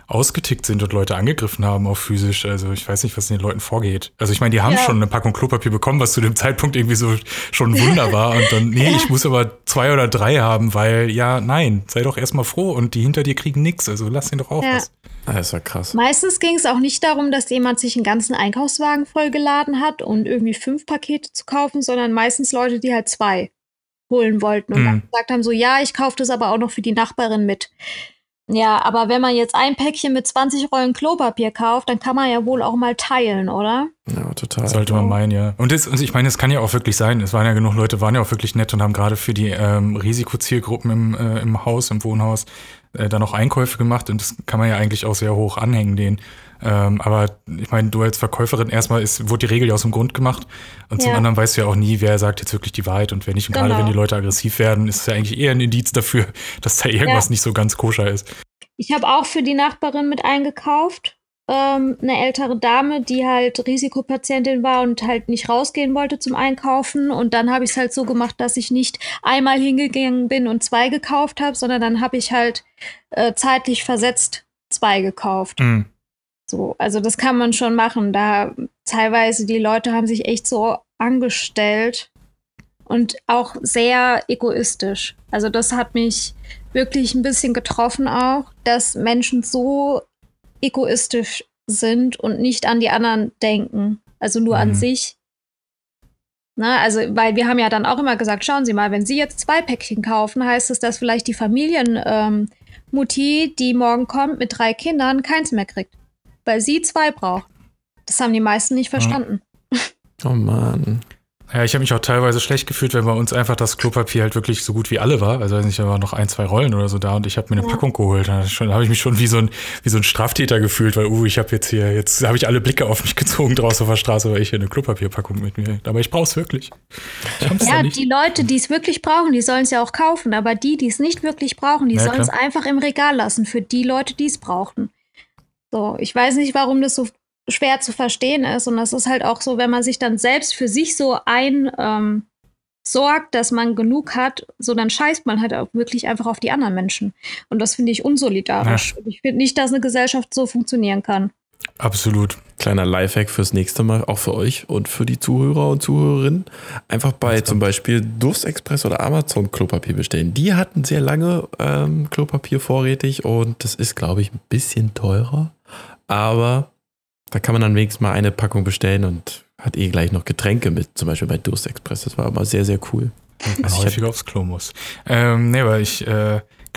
ausgetickt sind und Leute angegriffen haben, auch physisch. Also ich weiß nicht, was den Leuten vorgeht. Also ich meine, die haben schon eine Packung Klopapier bekommen, was zu dem Zeitpunkt irgendwie so schon wunderbar. Und dann, ich muss aber 2 oder 3 haben, weil, sei doch erstmal froh und die hinter dir kriegen nichts. Also lass ihn doch auch was. Das ist ja krass. Meistens ging es auch nicht darum, dass jemand sich einen ganzen Einkaufswagen vollgeladen hat und irgendwie 5 Pakete zu kaufen, sondern meistens Leute, die halt 2 holen wollten und dann gesagt haben so, ich kaufe das aber auch noch für die Nachbarin mit. Ja, aber wenn man jetzt ein Päckchen mit 20 Rollen Klopapier kauft, dann kann man ja wohl auch mal teilen, oder? Ja, total. Sollte man meinen, ja. Und ich meine, es kann ja auch wirklich sein, es waren ja genug Leute, waren ja auch wirklich nett und haben gerade für die Risikozielgruppen im Haus, im Wohnhaus, dann auch Einkäufe gemacht und das kann man ja eigentlich auch sehr hoch anhängen, den. Aber ich meine, du als Verkäuferin erstmal wurde die Regel ja aus dem Grund gemacht und zum anderen weißt du ja auch nie, wer sagt jetzt wirklich die Wahrheit und wer nicht. Und gerade wenn die Leute aggressiv werden, ist es ja eigentlich eher ein Indiz dafür, dass da irgendwas nicht so ganz koscher ist. Ich habe auch für die Nachbarin mit eingekauft, eine ältere Dame, die halt Risikopatientin war und halt nicht rausgehen wollte zum Einkaufen. Und dann habe ich es halt so gemacht, dass ich nicht einmal hingegangen bin und 2 gekauft habe, sondern dann habe ich halt zeitlich versetzt 2 gekauft. Mhm. So, also das kann man schon machen. Da teilweise die Leute haben sich echt so angestellt und auch sehr egoistisch. Also das hat mich wirklich ein bisschen getroffen auch, dass Menschen so egoistisch sind und nicht an die anderen denken, also nur an sich. Na, also, weil wir haben ja dann auch immer gesagt, schauen Sie mal, wenn Sie jetzt 2 Päckchen kaufen, heißt es, dass vielleicht die Familienmutti, die morgen kommt mit 3 Kindern, keins mehr kriegt. Weil sie 2 braucht. Das haben die meisten nicht verstanden. Oh Mann. Ja, ich habe mich auch teilweise schlecht gefühlt, wenn bei uns einfach das Klopapier halt wirklich so gut wie alle war. Also da waren noch 1, 2 Rollen oder so da und ich habe mir eine Packung geholt. Da habe ich mich schon wie so ein Straftäter gefühlt, weil jetzt habe ich alle Blicke auf mich gezogen draußen auf der Straße, weil ich hier eine Klopapierpackung mit mir. Aber ich brauche es wirklich. Ja, die Leute, die es wirklich brauchen, die sollen es ja auch kaufen. Aber die es nicht wirklich brauchen, die sollen es einfach im Regal lassen für die Leute, die es brauchen. So, ich weiß nicht, warum das so schwer zu verstehen ist. Und das ist halt auch so, wenn man sich dann selbst für sich so sorgt, dass man genug hat, so dann scheißt man halt auch wirklich einfach auf die anderen Menschen. Und das finde ich unsolidarisch. Ja. Ich finde nicht, dass eine Gesellschaft so funktionieren kann. Absolut. Kleiner Lifehack fürs nächste Mal, auch für euch und für die Zuhörer und Zuhörerinnen. Einfach bei zum Beispiel Durst Express oder Amazon Klopapier bestellen. Die hatten sehr lange Klopapier vorrätig und das ist, glaube ich, ein bisschen teurer. Aber da kann man dann wenigstens mal eine Packung bestellen und hat gleich noch Getränke mit, zum Beispiel bei Durst Express. Das war aber sehr, sehr cool. Also ich häufiger aufs Klo muss. Weil ich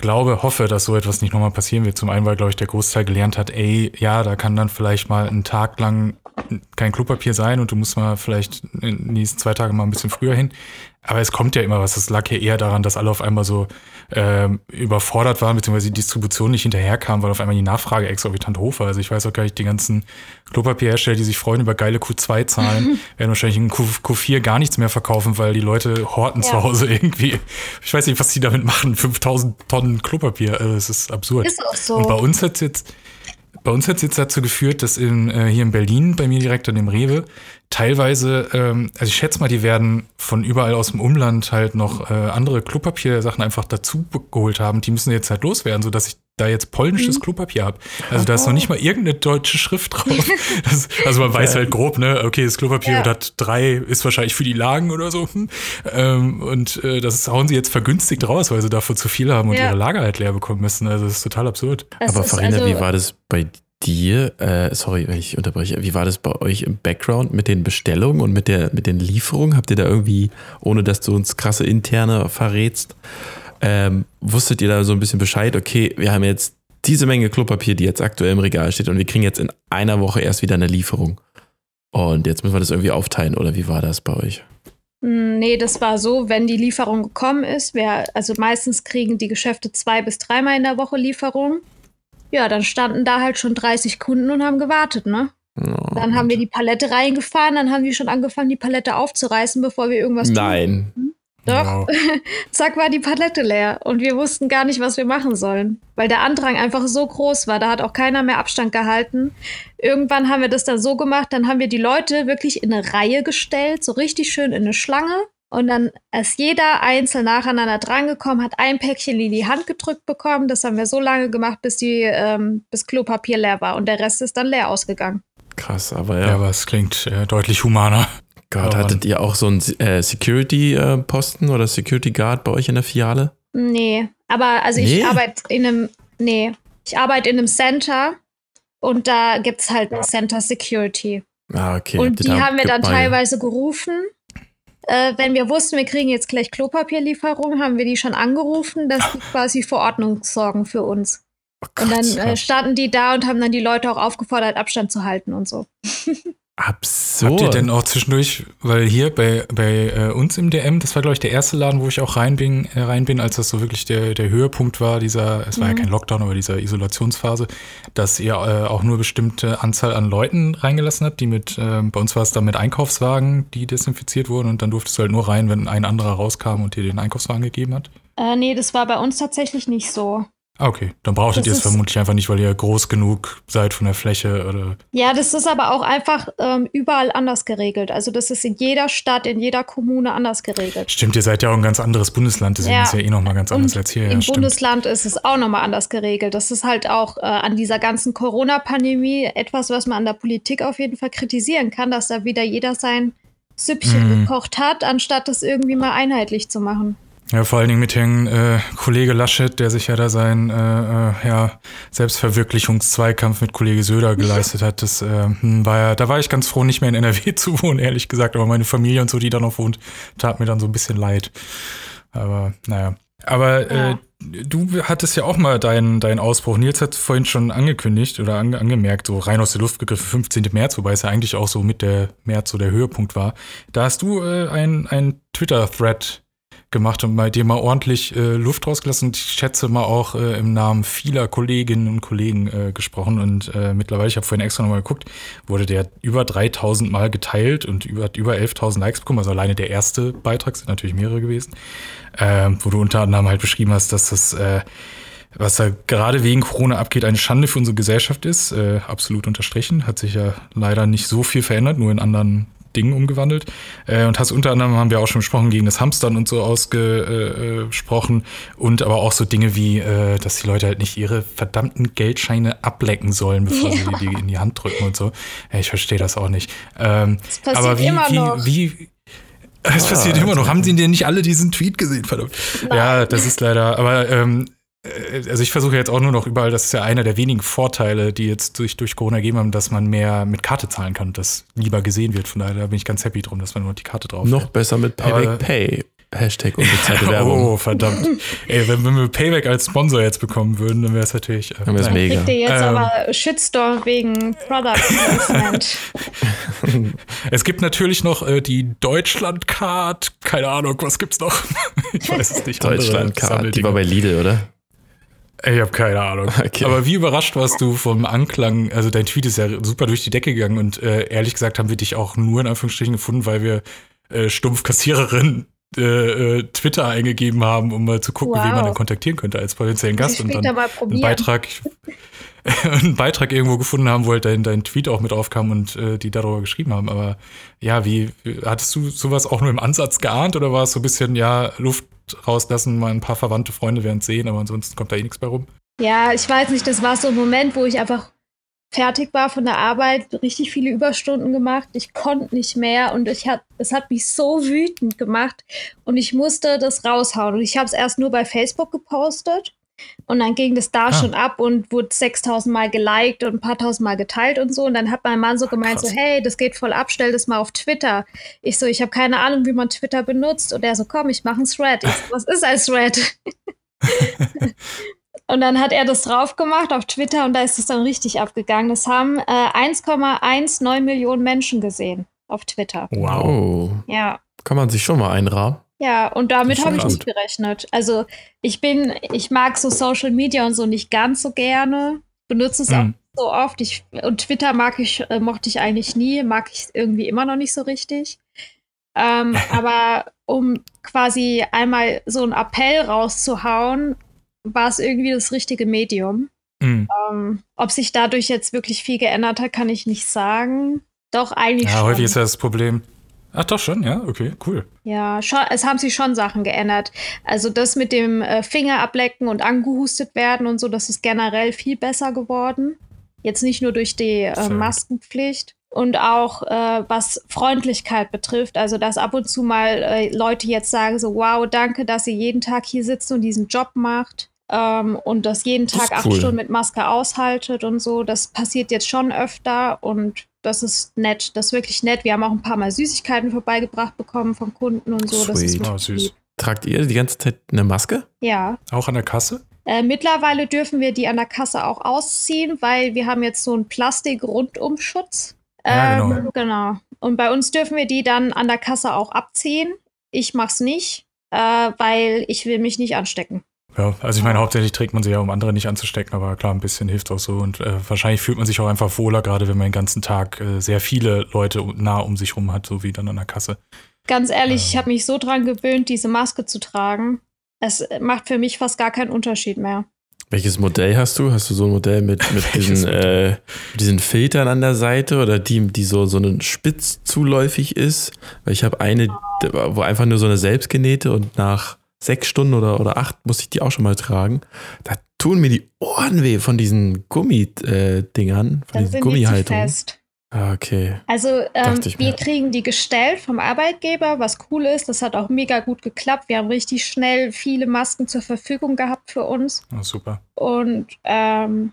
hoffe, dass so etwas nicht nochmal passieren wird. Zum einen, weil, glaube ich, der Großteil gelernt hat, da kann dann vielleicht mal einen Tag lang kein Klopapier sein und du musst mal vielleicht in den nächsten 2 Tagen mal ein bisschen früher hin. Aber es kommt ja immer was. Das lag ja eher daran, dass alle auf einmal so überfordert waren, beziehungsweise die Distribution nicht hinterherkam, weil auf einmal die Nachfrage exorbitant hoch war. Also ich weiß auch gar nicht, die ganzen Klopapierhersteller, die sich freuen über geile Q2-Zahlen, werden wahrscheinlich in Q4 gar nichts mehr verkaufen, weil die Leute horten zu Hause irgendwie. Ich weiß nicht, was die damit machen. 5000 Tonnen Klopapier. Also es ist absurd. Ist auch so. Und bei uns hat es jetzt... dazu geführt, dass hier in Berlin, bei mir direkt an dem Rewe, teilweise, also ich schätze mal, die werden von überall aus dem Umland halt noch andere Klopapiersachen einfach dazu geholt haben. Die müssen jetzt halt loswerden, sodass ich da jetzt polnisches Klopapier habe. Also da ist noch nicht mal irgendeine deutsche Schrift drauf. Also man weiß halt grob, ne, okay, das Klopapier hat 3, ist wahrscheinlich für die Lagen oder so. Das hauen sie jetzt vergünstigt raus, weil sie davon zu viel haben und ihre Lager halt leer bekommen müssen. Also das ist total absurd. Aber Farina, wie war das bei dir, sorry, wenn ich unterbreche, wie war das bei euch im Background mit den Bestellungen und mit den Lieferungen? Habt ihr da irgendwie, ohne dass du uns krasse Interne verrätst, wusstet ihr da so ein bisschen Bescheid, okay, wir haben jetzt diese Menge Klopapier, die jetzt aktuell im Regal steht und wir kriegen jetzt in einer Woche erst wieder eine Lieferung und jetzt müssen wir das irgendwie aufteilen, oder wie war das bei euch? Nee, das war so, wenn die Lieferung gekommen ist, also meistens kriegen die Geschäfte 2 bis 3 Mal in der Woche Lieferung. Ja, dann standen da halt schon 30 Kunden und haben gewartet, ne? Oh, dann haben wir die Palette reingefahren, dann haben die schon angefangen, die Palette aufzureißen, bevor wir irgendwas tun. Nein. Doch, wow. Zack war die Palette leer und wir wussten gar nicht, was wir machen sollen, weil der Andrang einfach so groß war, da hat auch keiner mehr Abstand gehalten. Irgendwann haben wir das dann so gemacht, dann haben wir die Leute wirklich in eine Reihe gestellt, so richtig schön in eine Schlange und dann ist jeder einzeln nacheinander drangekommen, hat ein Päckchen in die Hand gedrückt bekommen, das haben wir so lange gemacht, bis Klopapier leer war und der Rest ist dann leer ausgegangen. Krass, aber ja, aber es klingt deutlich humaner. Gott, hattet ihr auch so einen Security-Posten oder Security-Guard bei euch in der Filiale? Nee, aber also ich arbeite in einem, Center und da gibt es halt eine Center-Security. Ah, okay. Und die haben wir dann teilweise gerufen. Wenn wir wussten, wir kriegen jetzt gleich Klopapierlieferung, haben wir die schon angerufen, dass die quasi für Ordnung sorgen für uns. Oh Gott, und dann standen die da und haben dann die Leute auch aufgefordert, Abstand zu halten und so. Absurd. Habt ihr denn auch zwischendurch, weil hier bei uns im DM, das war glaube ich der erste Laden, wo ich auch rein bin, als das so wirklich der Höhepunkt war, es war ja kein Lockdown, aber dieser Isolationsphase, dass ihr auch nur bestimmte Anzahl an Leuten reingelassen habt, die bei uns war es dann mit Einkaufswagen, die desinfiziert wurden und dann durftest du halt nur rein, wenn ein anderer rauskam und dir den Einkaufswagen gegeben hat? Nee, das war bei uns tatsächlich nicht so. Okay, dann brauchtet ihr es vermutlich einfach nicht, weil ihr groß genug seid von der Fläche oder. Ja, das ist aber auch einfach überall anders geregelt. Also das ist in jeder Stadt, in jeder Kommune anders geregelt. Stimmt, ihr seid ja auch ein ganz anderes Bundesland, deswegen ist ja eh nochmal ganz anders als hier. Im Bundesland ist es auch nochmal anders geregelt. Das ist halt auch an dieser ganzen Corona-Pandemie etwas, was man an der Politik auf jeden Fall kritisieren kann, dass da wieder jeder sein Süppchen gekocht hat, anstatt das irgendwie mal einheitlich zu machen. Ja, vor allen Dingen mit Herrn Kollege Laschet, der sich ja da seinen Selbstverwirklichungszweikampf mit Kollege Söder geleistet hat. Das da war ich ganz froh, nicht mehr in NRW zu wohnen, ehrlich gesagt. Aber meine Familie und so, die da noch wohnt, tat mir dann so ein bisschen leid. Aber naja. Aber du hattest ja auch mal deinen Ausbruch. Nils hat vorhin schon angekündigt oder angemerkt, so rein aus der Luft gegriffen, 15. März, wobei es ja eigentlich auch so mit der März so der Höhepunkt war. Da hast du einen Twitter-Thread gemacht und bei dir mal ordentlich Luft rausgelassen und ich schätze mal auch im Namen vieler Kolleginnen und Kollegen gesprochen und mittlerweile, ich habe vorhin extra nochmal geguckt, wurde der über 3.000 Mal geteilt und über 11.000 Likes bekommen, also alleine der erste Beitrag, sind natürlich mehrere gewesen, wo du unter anderem halt beschrieben hast, dass das, was da gerade wegen Corona abgeht, eine Schande für unsere Gesellschaft ist, absolut unterstrichen, hat sich ja leider nicht so viel verändert, nur in anderen Dingen umgewandelt und hast unter anderem, haben wir auch schon gesprochen, gegen das Hamstern und so ausgesprochen und aber auch so Dinge wie, dass die Leute halt nicht ihre verdammten Geldscheine ablecken sollen, bevor sie die in die Hand drücken und so. Ich verstehe das auch nicht. Das passiert aber immer noch. Es passiert immer noch. Haben sie denn nicht alle diesen Tweet gesehen? Verdammt. Nein. Ja, das ist leider, aber also ich versuche jetzt auch nur noch überall, das ist ja einer der wenigen Vorteile, die jetzt durch Corona gegeben haben, dass man mehr mit Karte zahlen kann und das lieber gesehen wird. Von daher bin ich ganz happy drum, dass man nur die Karte drauf noch hat. Besser mit Payback Pay. Hashtag unbezahlte Werbung. Oh, verdammt. Ey, wenn wir Payback als Sponsor jetzt bekommen würden, dann wäre es natürlich dann wär's mega. Kriegt ihr jetzt aber Shitstorm wegen Product Placement. Es gibt natürlich noch die Deutschland-Card. Keine Ahnung, was gibt's noch? Ich weiß es nicht. Deutschland-Card, die war bei Lidl, oder? Ich habe keine Ahnung. Okay. Aber wie überrascht warst du vom Anklang? Also dein Tweet ist ja super durch die Decke gegangen und ehrlich gesagt haben wir dich auch nur in Anführungsstrichen gefunden, weil wir stumpf Kassiererin Twitter eingegeben haben, um mal zu gucken, wie man da kontaktieren könnte als potenziellen Gast und dann einen Beitrag irgendwo gefunden haben, wo halt dein Tweet auch mit aufkam und die darüber geschrieben haben. Aber ja, wie hattest du sowas auch nur im Ansatz geahnt oder war es so ein bisschen Luft rauslassen, mal ein paar verwandte Freunde werden es sehen, aber ansonsten kommt da eh nichts bei rum. Ja, ich weiß nicht, das war so ein Moment, wo ich einfach fertig war von der Arbeit, richtig viele Überstunden gemacht, ich konnte nicht mehr und es hat mich so wütend gemacht und ich musste das raushauen und ich habe es erst nur bei Facebook gepostet und dann ging das da schon ab und wurde 6.000 Mal geliked und ein paar tausend Mal geteilt und so und dann hat mein Mann so gemeint, krass, so hey, das geht voll ab, stell das mal auf Twitter. Ich so, ich habe keine Ahnung, wie man Twitter benutzt und er so, komm, ich mache einen Thread. Ich so, was ist ein Thread? Und dann hat er das drauf gemacht auf Twitter und da ist es dann richtig abgegangen. Das haben 1,19 Millionen Menschen gesehen auf Twitter. Wow. Ja. Kann man sich schon mal einrahmen. Ja, und damit habe ich nicht gerechnet. Also ich mag so Social Media und so nicht ganz so gerne. Benutze es auch so oft. Und Twitter mochte ich eigentlich nie, mag ich irgendwie immer noch nicht so richtig. Aber um quasi einmal so einen Appell rauszuhauen, war es irgendwie das richtige Medium. Mhm. Ob sich dadurch jetzt wirklich viel geändert hat, kann ich nicht sagen. Doch, eigentlich schon. Ja, häufig ist ja das Problem. Ach doch, schon, ja, okay, cool. Ja, schon, es haben sich schon Sachen geändert. Also das mit dem Finger ablecken und angehustet werden und so, das ist generell viel besser geworden. Jetzt nicht nur durch die Maskenpflicht. Und auch was Freundlichkeit betrifft, also dass ab und zu mal Leute jetzt sagen so, wow, danke, dass ihr jeden Tag hier sitzt und diesen Job macht und das jeden Tag 8 Stunden mit Maske aushaltet und so. Das passiert jetzt schon öfter und das ist nett, das ist wirklich nett. Wir haben auch ein paar Mal Süßigkeiten vorbeigebracht bekommen von Kunden und so. Das ist süß. Tragt ihr die ganze Zeit eine Maske? Ja. Auch an der Kasse? Mittlerweile dürfen wir die an der Kasse auch ausziehen, weil wir haben jetzt so einen Plastik-Rundumschutz. Ja, genau. Und bei uns dürfen wir die dann an der Kasse auch abziehen. Ich mach's nicht, weil ich will mich nicht anstecken. Ja, also ich meine, hauptsächlich trägt man sie ja, um andere nicht anzustecken, aber klar, ein bisschen hilft auch so. Und wahrscheinlich fühlt man sich auch einfach wohler, gerade wenn man den ganzen Tag sehr viele Leute nah um sich rum hat, so wie dann an der Kasse. Ganz ehrlich, ich habe mich so dran gewöhnt, diese Maske zu tragen. Es macht für mich fast gar keinen Unterschied mehr. Welches Modell hast du? Hast du so ein Modell mit diesen Filtern an der Seite oder die so eine Spitz zuläufig ist? Weil ich habe eine, wo einfach nur so eine selbstgenähte und nach 6 Stunden oder 8 muss ich die auch schon mal tragen. Da tun mir die Ohren weh von diesen Gummidingern, von diesen Gummihaltungen. Okay. Also wir kriegen die gestellt vom Arbeitgeber, was cool ist. Das hat auch mega gut geklappt. Wir haben richtig schnell viele Masken zur Verfügung gehabt für uns. Oh, super. Und wir haben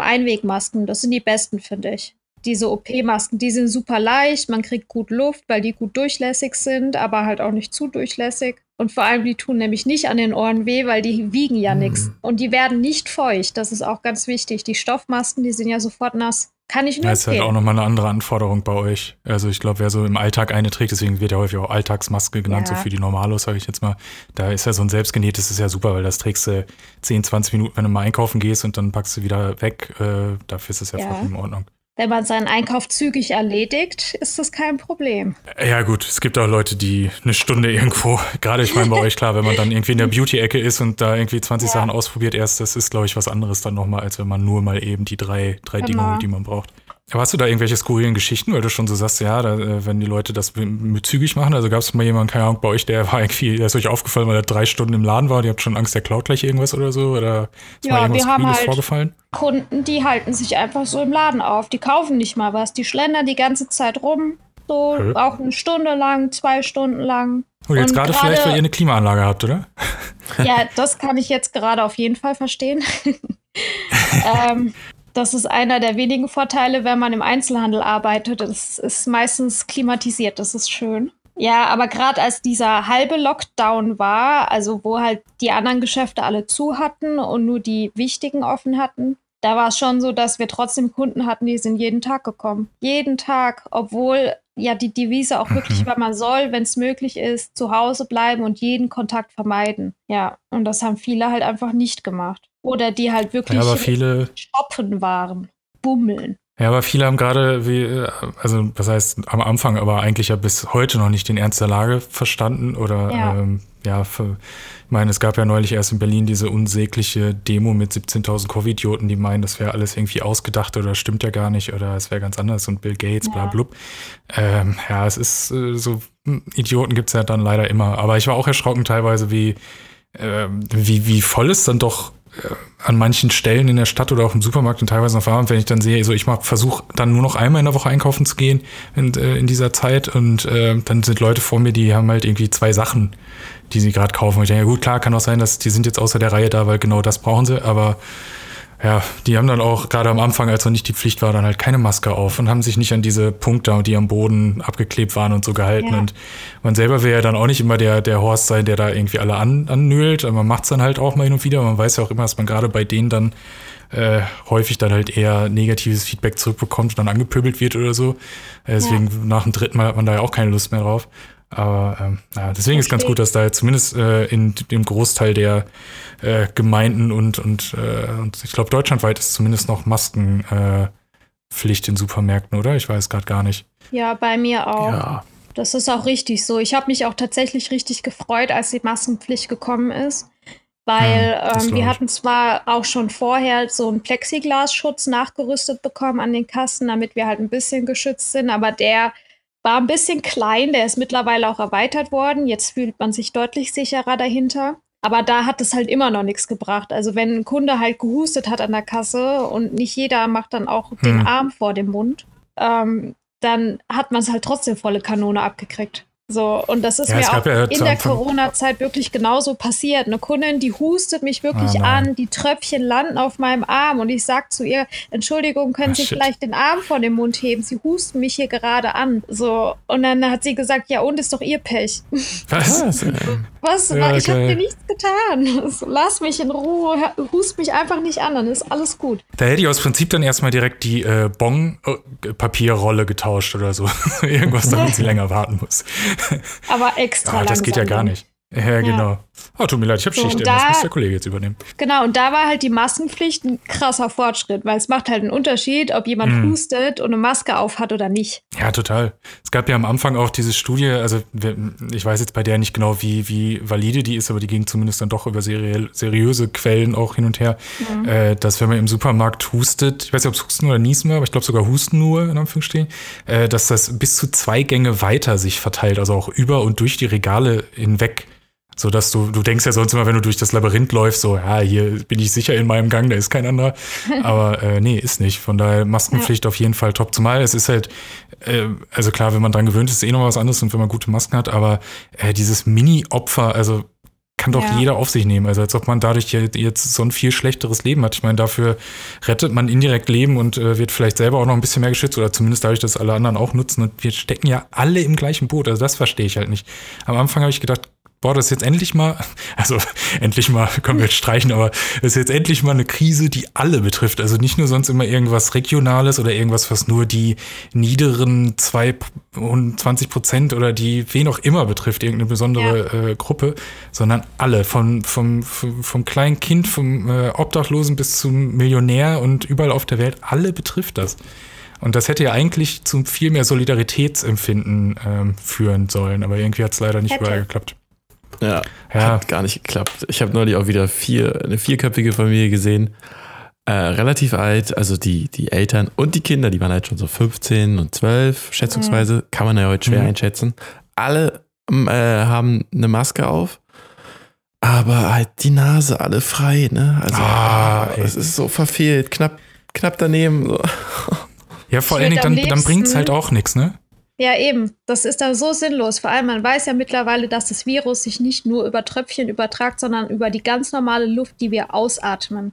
Einwegmasken. Das sind die besten, finde ich. Diese OP-Masken, die sind super leicht. Man kriegt gut Luft, weil die gut durchlässig sind, aber halt auch nicht zu durchlässig. Und vor allem, die tun nämlich nicht an den Ohren weh, weil die wiegen ja nichts. Und die werden nicht feucht. Das ist auch ganz wichtig. Die Stoffmasken, die sind ja sofort nass. Kann ich nur empfehlen. Das ist halt auch nochmal eine andere Anforderung bei euch. Also ich glaube, wer so im Alltag eine trägt, deswegen wird ja häufig auch Alltagsmaske genannt, so für die Normalos, sage ich jetzt mal. Da ist ja so ein selbstgenähtes, ist ja super, weil das trägst du 10, 20 Minuten, wenn du mal einkaufen gehst und dann packst du wieder weg. Dafür ist das ja vollkommen in Ordnung. Wenn man seinen Einkauf zügig erledigt, ist das kein Problem. Ja gut, es gibt auch Leute, die eine Stunde irgendwo, gerade ich meine bei euch, klar, wenn man dann irgendwie in der Beauty-Ecke ist und da irgendwie 20 Sachen ausprobiert erst, das ist, glaube ich, was anderes dann nochmal, als wenn man nur mal eben die drei Dinge holt, die man braucht. Aber hast du da irgendwelche skurrilen Geschichten, weil du schon so sagst, ja, da, wenn die Leute das mit zügig machen, also gab es mal jemanden, keine Ahnung, bei euch, der ist euch aufgefallen, weil er 3 Stunden im Laden war und ihr habt schon Angst, der klaut gleich irgendwas oder so? Oder ist mal irgendwas Skurriles vorgefallen? Kunden, die halten sich einfach so im Laden auf, die kaufen nicht mal was, die schlendern die ganze Zeit rum, so auch 1 Stunde lang, 2 Stunden lang. Und jetzt gerade vielleicht, weil ihr eine Klimaanlage habt, oder? Ja, das kann ich jetzt gerade auf jeden Fall verstehen. Das ist einer der wenigen Vorteile, wenn man im Einzelhandel arbeitet. Es ist meistens klimatisiert, das ist schön. Ja, aber gerade als dieser halbe Lockdown war, also wo halt die anderen Geschäfte alle zu hatten und nur die wichtigen offen hatten, da war es schon so, dass wir trotzdem Kunden hatten, die sind jeden Tag gekommen. Jeden Tag, obwohl ja die Devise auch wirklich war, man soll, wenn es möglich ist, zu Hause bleiben und jeden Kontakt vermeiden. Ja, und das haben viele halt einfach nicht gemacht. Oder die halt wirklich shoppen waren, bummeln. Ja, aber viele haben gerade, also was heißt am Anfang, aber eigentlich ja bis heute noch nicht den Ernst der Lage verstanden oder ich meine, es gab ja neulich erst in Berlin diese unsägliche Demo mit 17.000 Covidioten, die meinen, das wäre alles irgendwie ausgedacht oder stimmt ja gar nicht oder es wäre ganz anders und Bill Gates, bla blub. Ja, es ist so, Idioten gibt's ja dann leider immer, aber ich war auch erschrocken teilweise, wie voll es dann doch an manchen Stellen in der Stadt oder auch im Supermarkt und teilweise noch warm, wenn ich dann sehe, also ich versuche dann nur noch einmal in der Woche einkaufen zu gehen in dieser Zeit und dann sind Leute vor mir, die haben halt irgendwie 2 Sachen, die sie gerade kaufen. Und ich denke, ja gut, klar, kann auch sein, dass die sind jetzt außer der Reihe da, weil genau das brauchen sie, aber ja, die haben dann auch gerade am Anfang, als noch nicht die Pflicht war, dann halt keine Maske auf und haben sich nicht an diese Punkte, die am Boden abgeklebt waren und so gehalten. Ja. Und man selber will ja dann auch nicht immer der Horst sein, der da irgendwie alle annölt. Man macht es dann halt auch mal hin und wieder. Man weiß ja auch immer, dass man gerade bei denen dann häufig dann halt eher negatives Feedback zurückbekommt und dann angepöbelt wird oder so. Deswegen nach dem 3. Mal hat man da ja auch keine Lust mehr drauf. Aber deswegen ist ganz gut, dass da zumindest in dem Großteil der Gemeinden und ich glaube deutschlandweit ist zumindest noch Maskenpflicht in Supermärkten, oder? Ich weiß gerade gar nicht. Ja, bei mir auch. Ja. Das ist auch richtig so. Ich habe mich auch tatsächlich richtig gefreut, als die Maskenpflicht gekommen ist, weil wir hatten zwar auch schon vorher so einen Plexiglasschutz nachgerüstet bekommen an den Kassen, damit wir halt ein bisschen geschützt sind, aber der war ein bisschen klein, der ist mittlerweile auch erweitert worden. Jetzt fühlt man sich deutlich sicherer dahinter. Aber da hat es halt immer noch nichts gebracht. Also wenn ein Kunde halt gehustet hat an der Kasse und nicht jeder macht dann auch den Arm vor dem Mund, dann hat man es halt trotzdem volle Kanone abgekriegt. So, und das ist ja, mir auch in der Corona-Zeit wirklich genauso passiert. Eine Kundin, die hustet mich wirklich an, die Tröpfchen landen auf meinem Arm und ich sag zu ihr, Entschuldigung, können Sie vielleicht den Arm von dem Mund heben? Sie husten mich hier gerade an. So, und dann hat sie gesagt, ja und, ist doch ihr Pech. Was? Ja, ich habe dir nichts getan. So, lass mich in Ruhe, hust mich einfach nicht an, dann ist alles gut. Da hätte ich aus Prinzip dann erstmal direkt die Bon-Papierrolle getauscht oder so. Irgendwas, damit sie länger warten muss. Aber extra langsam. Das geht ja gar nicht. Ja, genau. Oh, tut mir leid, ich habe Schicht. Das muss der Kollege jetzt übernehmen. Genau, und da war halt die Maskenpflicht ein krasser Fortschritt, weil es macht halt einen Unterschied, ob jemand hustet und eine Maske auf hat oder nicht. Ja, total. Es gab ja am Anfang auch diese Studie, also ich weiß jetzt bei der nicht genau, wie valide die ist, aber die ging zumindest dann doch über seriöse Quellen auch hin und her, dass wenn man im Supermarkt hustet, ich weiß nicht, ob es Husten oder Niesen war, aber ich glaube sogar Husten nur, in Anführungsstrichen, dass das bis zu 2 Gänge weiter sich verteilt, also auch über und durch die Regale hinweg. So dass du denkst ja sonst immer, wenn du durch das Labyrinth läufst, so, ja, hier bin ich sicher in meinem Gang, da ist kein anderer. Aber nee, ist nicht. Von daher Maskenpflicht auf jeden Fall top. Zumal es ist halt, also klar, wenn man dran gewöhnt ist, ist eh noch was anderes und wenn man gute Masken hat, aber dieses Mini-Opfer, also kann doch jeder auf sich nehmen. Also als ob man dadurch jetzt so ein viel schlechteres Leben hat. Ich meine, dafür rettet man indirekt Leben und wird vielleicht selber auch noch ein bisschen mehr geschützt oder zumindest dadurch, dass alle anderen auch nutzen. Und wir stecken ja alle im gleichen Boot. Also das verstehe ich halt nicht. Am Anfang habe ich gedacht, boah, das ist jetzt endlich mal, können wir jetzt streichen, aber das ist jetzt endlich mal eine Krise, die alle betrifft. Also nicht nur sonst immer irgendwas Regionales oder irgendwas, was nur die niederen 20% oder die wen auch immer betrifft, irgendeine besondere Gruppe, sondern alle, vom kleinen Kind, vom Obdachlosen bis zum Millionär und überall auf der Welt, alle betrifft das. Und das hätte ja eigentlich zu viel mehr Solidaritätsempfinden führen sollen, aber irgendwie hat es leider nicht überall geklappt. Ja, hat gar nicht geklappt. Ich habe neulich auch wieder eine vierköpfige Familie gesehen. Relativ alt, also die Eltern und die Kinder, die waren halt schon so 15 und 12, schätzungsweise. Kann man ja heute schwer einschätzen. Alle haben eine Maske auf, aber halt die Nase alle frei, ne? Also, es ist so verfehlt, knapp daneben. So. Ja, vor allen Dingen, dann bringt es halt auch nichts, ne? Ja, eben. Das ist da so sinnlos. Vor allem, man weiß ja mittlerweile, dass das Virus sich nicht nur über Tröpfchen übertragt, sondern über die ganz normale Luft, die wir ausatmen.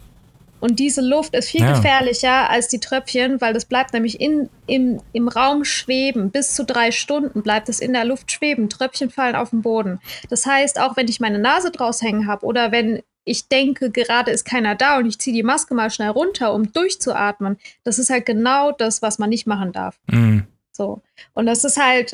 Und diese Luft ist viel gefährlicher als die Tröpfchen, weil das bleibt nämlich im Raum schweben. Bis zu 3 Stunden bleibt es in der Luft schweben. Tröpfchen fallen auf den Boden. Das heißt, auch wenn ich meine Nase draus hängen habe oder wenn ich denke, gerade ist keiner da und ich ziehe die Maske mal schnell runter, um durchzuatmen, das ist halt genau das, was man nicht machen darf. Mhm. So. Und das ist halt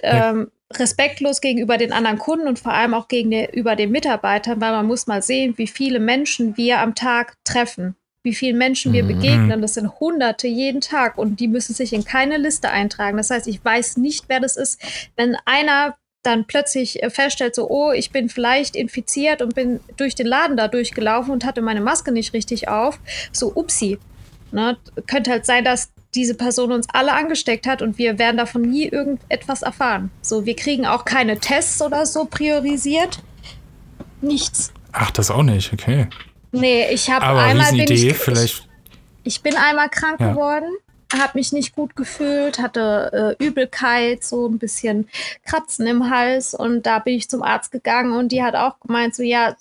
respektlos gegenüber den anderen Kunden und vor allem auch gegenüber den Mitarbeitern, weil man muss mal sehen, wie viele Menschen wir am Tag treffen, wie vielen Menschen wir begegnen. Das sind Hunderte jeden Tag und die müssen sich in keine Liste eintragen. Das heißt, ich weiß nicht, wer das ist. Wenn einer dann plötzlich feststellt, so, oh, ich bin vielleicht infiziert und bin durch den Laden da durchgelaufen und hatte meine Maske nicht richtig auf, so upsi. Ne? Könnte halt sein, dass diese Person uns alle angesteckt hat und wir werden davon nie irgendetwas erfahren. So, wir kriegen auch keine Tests oder so priorisiert. Nichts. Ach, das auch nicht, okay. Nee, ich habe einmal... Ich bin einmal krank geworden, habe mich nicht gut gefühlt, hatte Übelkeit, so ein bisschen Kratzen im Hals und da bin ich zum Arzt gegangen und die hat auch gemeint, so, ja,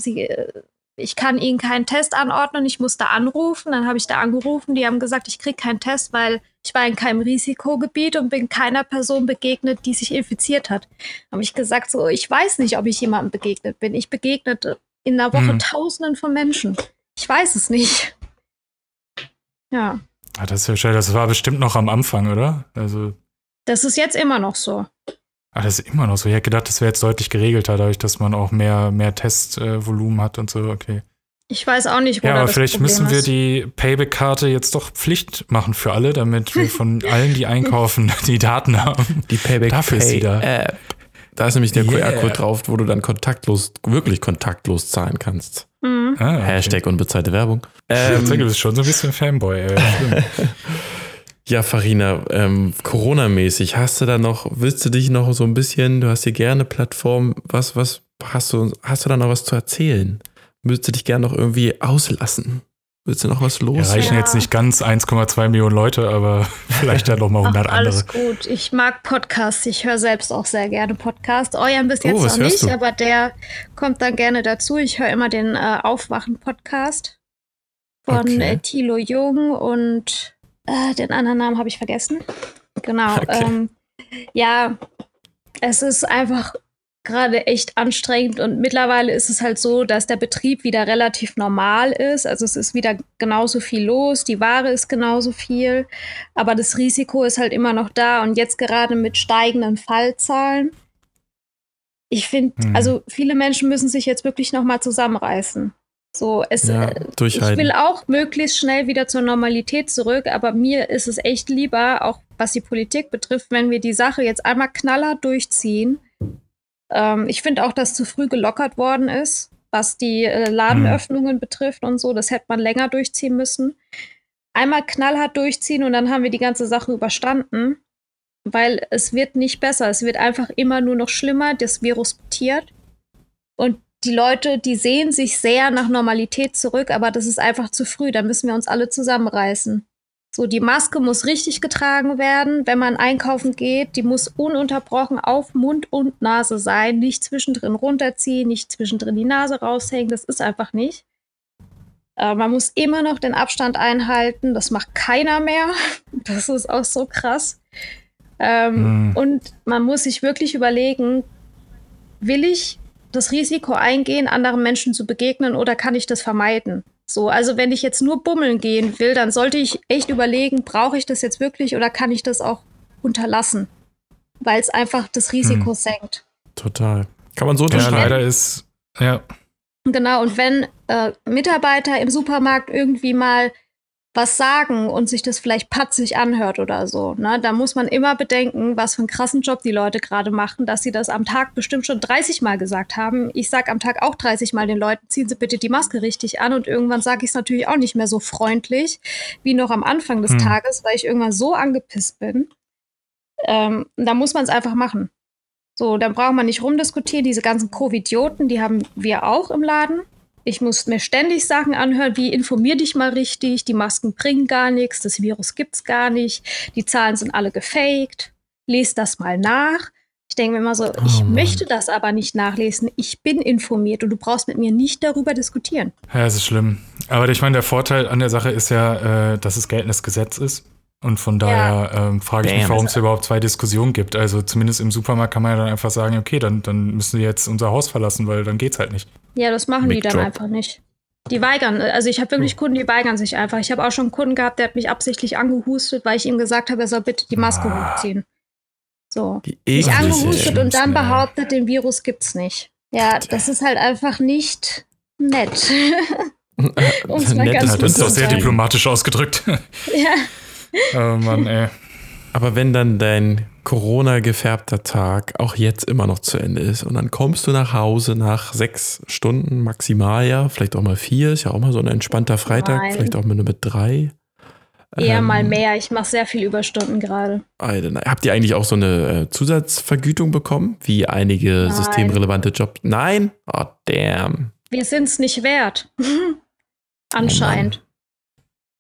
ich kann Ihnen keinen Test anordnen, ich muss da anrufen. Dann habe ich da angerufen, die haben gesagt, ich kriege keinen Test, weil ich war in keinem Risikogebiet und bin keiner Person begegnet, die sich infiziert hat. Habe ich gesagt, so, ich weiß nicht, ob ich jemandem begegnet bin. Ich begegnete in einer Woche Tausenden von Menschen. Ich weiß es nicht. Ja. Ah, das war bestimmt noch am Anfang, oder? Also. Das ist jetzt immer noch so. Ah, das ist immer noch so. Ich hätte gedacht, das wäre jetzt deutlich geregelter, dadurch, dass man auch mehr Testvolumen hat und so. Okay. Ich weiß auch nicht, wo das Problem ist. Ja, aber vielleicht müssen wir die Payback-Karte jetzt doch Pflicht machen für alle, damit wir von allen, die einkaufen, die Daten haben. Die Payback-Karte. Dafür ist sie da. Da ist nämlich der QR-Code drauf, wo du dann wirklich kontaktlos zahlen kannst. Mhm. Ah, okay. Hashtag unbezahlte Werbung. Du bist schon so ein bisschen Fanboy. Ja, Farina, Corona-mäßig, willst du dich noch so ein bisschen, du hast hier gerne Plattformen, was hast du da noch was zu erzählen? Willst du dich gerne noch irgendwie auslassen? Willst du noch was los? Erreichen jetzt nicht ganz 1,2 Millionen Leute, aber vielleicht dann noch mal 100 andere. Alles gut. Ich mag Podcasts. Ich höre selbst auch sehr gerne Podcasts. Euren bis jetzt noch nicht, aber der kommt dann gerne dazu. Ich höre immer den Aufwachen-Podcast von Thilo Jung und den anderen Namen habe ich vergessen. Genau. Okay. Ja, es ist einfach gerade echt anstrengend und mittlerweile ist es halt so, dass der Betrieb wieder relativ normal ist. Also es ist wieder genauso viel los, die Ware ist genauso viel, aber das Risiko ist halt immer noch da und jetzt gerade mit steigenden Fallzahlen. Ich finde, also viele Menschen müssen sich jetzt wirklich nochmal zusammenreißen. Ich will auch möglichst schnell wieder zur Normalität zurück, aber mir ist es echt lieber, auch was die Politik betrifft, wenn wir die Sache jetzt einmal knallhart durchziehen. Ich finde auch, dass zu früh gelockert worden ist, was die Ladenöffnungen betrifft und so. Das hätte man länger durchziehen müssen. Einmal knallhart durchziehen und dann haben wir die ganze Sache überstanden, weil es wird nicht besser. Es wird einfach immer nur noch schlimmer. Das Virus mutiert und die Leute, die sehen sich sehr nach Normalität zurück, aber das ist einfach zu früh. Da müssen wir uns alle zusammenreißen. So, die Maske muss richtig getragen werden, wenn man einkaufen geht. Die muss ununterbrochen auf Mund und Nase sein. Nicht zwischendrin runterziehen, nicht zwischendrin die Nase raushängen. Das ist einfach nicht. Man muss immer noch den Abstand einhalten. Das macht keiner mehr. Das ist auch so krass. Und man muss sich wirklich überlegen, will ich das Risiko eingehen, anderen Menschen zu begegnen oder kann ich das vermeiden? So, also wenn ich jetzt nur bummeln gehen will, dann sollte ich echt überlegen, brauche ich das jetzt wirklich oder kann ich das auch unterlassen? Weil es einfach das Risiko senkt. Total. Kann man so tun. Ja, leider ist, ja. Genau, und wenn Mitarbeiter im Supermarkt irgendwie mal was sagen und sich das vielleicht patzig anhört oder so, ne? Da muss man immer bedenken, was für einen krassen Job die Leute gerade machen, dass sie das am Tag bestimmt schon 30 Mal gesagt haben. Ich sage am Tag auch 30 Mal den Leuten, ziehen Sie bitte die Maske richtig an und irgendwann sage ich es natürlich auch nicht mehr so freundlich wie noch am Anfang des Tages, weil ich irgendwann so angepisst bin. Da muss man es einfach machen. So, dann braucht man nicht rumdiskutieren. Diese ganzen Covidioten, die haben wir auch im Laden. Ich muss mir ständig Sachen anhören, wie informier dich mal richtig, die Masken bringen gar nichts, das Virus gibt's gar nicht, die Zahlen sind alle gefaked, lest das mal nach. Ich denke mir immer so, möchte das aber nicht nachlesen, ich bin informiert und du brauchst mit mir nicht darüber diskutieren. Ja, das ist schlimm. Aber ich meine, der Vorteil an der Sache ist ja, dass es geltendes Gesetz ist. Und von daher frage ich mich, warum es überhaupt zwei Diskussionen gibt. Also zumindest im Supermarkt kann man ja dann einfach sagen, okay, dann müssen wir jetzt unser Haus verlassen, weil dann geht's halt nicht. Ja, das machen Big die dann Job. Einfach nicht. Die weigern, also ich habe wirklich Kunden, die weigern sich einfach. Ich habe auch schon einen Kunden gehabt, der hat mich absichtlich angehustet, weil ich ihm gesagt habe, er soll bitte die Maske hochziehen. So, ich angehustet und dann behauptet, den Virus gibt's nicht. Ja, das ist halt einfach nicht nett. Das ist auch sehr diplomatisch ausgedrückt. Ja. Oh Mann, ey. Aber wenn dann dein Corona-gefärbter Tag auch jetzt immer noch zu Ende ist und dann kommst du nach Hause nach 6 Stunden maximal, ja, vielleicht auch mal 4, ist ja auch mal so ein entspannter Freitag, vielleicht auch mal nur mit 3. Eher mal mehr, ich mache sehr viel Überstunden gerade. Habt ihr eigentlich auch so eine Zusatzvergütung bekommen, wie einige systemrelevante Jobs? Nein? Oh, damn. Wir sind es nicht wert. Anscheinend.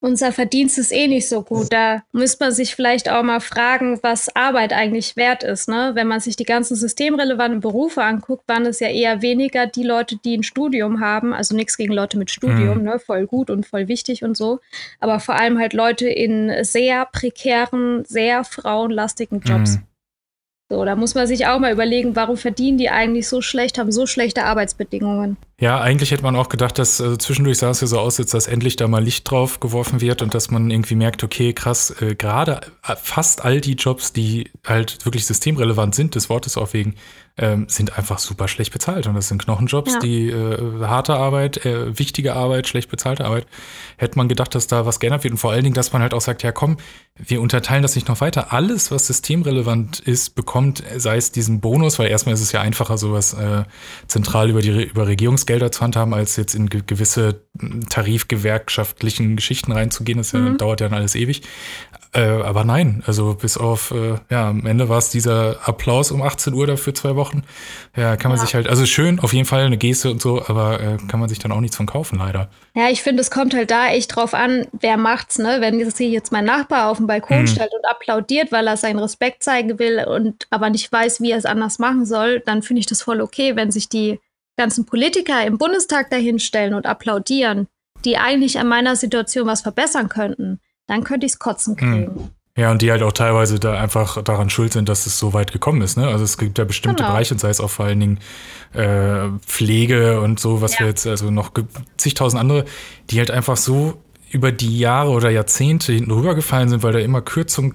Unser Verdienst ist eh nicht so gut. Da müsste man sich vielleicht auch mal fragen, was Arbeit eigentlich wert ist. Ne? Wenn man sich die ganzen systemrelevanten Berufe anguckt, waren es ja eher weniger die Leute, die ein Studium haben. Also nichts gegen Leute mit Studium, ne? Voll gut und voll wichtig und so. Aber vor allem halt Leute in sehr prekären, sehr frauenlastigen Jobs. So, da muss man sich auch mal überlegen, warum verdienen die eigentlich so schlecht, haben so schlechte Arbeitsbedingungen. Ja, eigentlich hätte man auch gedacht, dass zwischendurch sah es ja so aus, dass endlich da mal Licht drauf geworfen wird und dass man irgendwie merkt, okay, krass, gerade fast all die Jobs, die halt wirklich systemrelevant sind, des Wortes auch wegen, sind einfach super schlecht bezahlt. Und das sind Knochenjobs, ja, die harte Arbeit, wichtige Arbeit, schlecht bezahlte Arbeit. Hätte man gedacht, dass da was geändert wird. Und vor allen Dingen, dass man halt auch sagt, ja komm, wir unterteilen das nicht noch weiter. Alles, was systemrelevant ist, bekommt, sei es diesen Bonus, weil erstmal ist es ja einfacher, sowas zentral über Regierungsgelder zu handhaben, als jetzt in gewisse tarifgewerkschaftlichen Geschichten reinzugehen. Das dauert ja dann alles ewig. Aber nein, also bis auf, ja, am Ende war es dieser Applaus um 18 Uhr dafür 2 Wochen. Ja, kann man sich halt, also schön, auf jeden Fall eine Geste und so, aber kann man sich dann auch nichts von kaufen, leider. Ja, ich finde, es kommt halt da echt drauf an, wer macht's, ne? Wenn das hier jetzt mein Nachbar auf den Balkon stellt und applaudiert, weil er seinen Respekt zeigen will und aber nicht weiß, wie er es anders machen soll, dann finde ich das voll okay, wenn sich die ganzen Politiker im Bundestag dahinstellen und applaudieren, die eigentlich an meiner Situation was verbessern könnten, dann könnte ich es kotzen kriegen. Ja, und die halt auch teilweise da einfach daran schuld sind, dass es so weit gekommen ist, ne? Also es gibt ja bestimmte Bereiche, sei es auch vor allen Dingen Pflege und so, was wir jetzt, also noch zigtausend andere, die halt einfach so über die Jahre oder Jahrzehnte hinten rübergefallen sind, weil da immer Kürzungen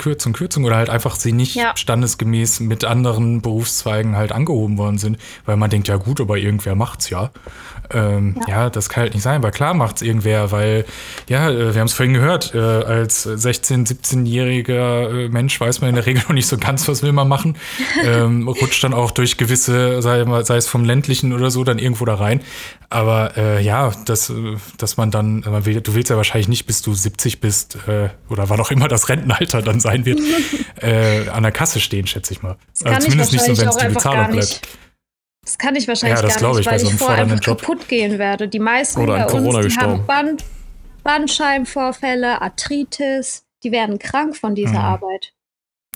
oder halt einfach sie nicht standesgemäß mit anderen Berufszweigen halt angehoben worden sind, weil man denkt, ja gut, aber irgendwer macht's ja. Ja, das kann halt nicht sein, weil klar macht's irgendwer, weil, ja, wir haben es vorhin gehört, als 16-, 17-jähriger Mensch weiß man in der Regel noch nicht so ganz, was will man machen, rutscht dann auch durch gewisse, sei es vom ländlichen oder so, dann irgendwo da rein, aber ja, dass man dann, du willst ja wahrscheinlich nicht, bis du 70 bist oder wann auch immer das Rentenalter dann sein wird, an der Kasse stehen, schätze ich mal. Also zumindest nicht so, wenn es die Bezahlung bleibt. Das kann ich wahrscheinlich gar nicht, weil ich vorher einfach kaputt gehen werde. Die meisten bei uns, die haben Bandscheibenvorfälle, Arthritis, die werden krank von dieser Arbeit.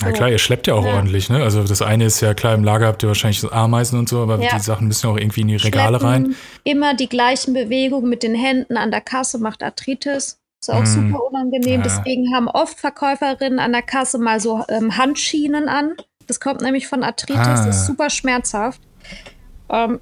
Ja klar, ihr schleppt ja auch ordentlich, ne? Also das eine ist ja klar, im Lager habt ihr wahrscheinlich Ameisen und so, aber die Sachen müssen ja auch irgendwie in die Regale rein. Immer die gleichen Bewegungen mit den Händen an der Kasse macht Arthritis. Ist auch super unangenehm. Ja. Deswegen haben oft Verkäuferinnen an der Kasse mal so Handschienen an. Das kommt nämlich von Arthritis, das ist super schmerzhaft.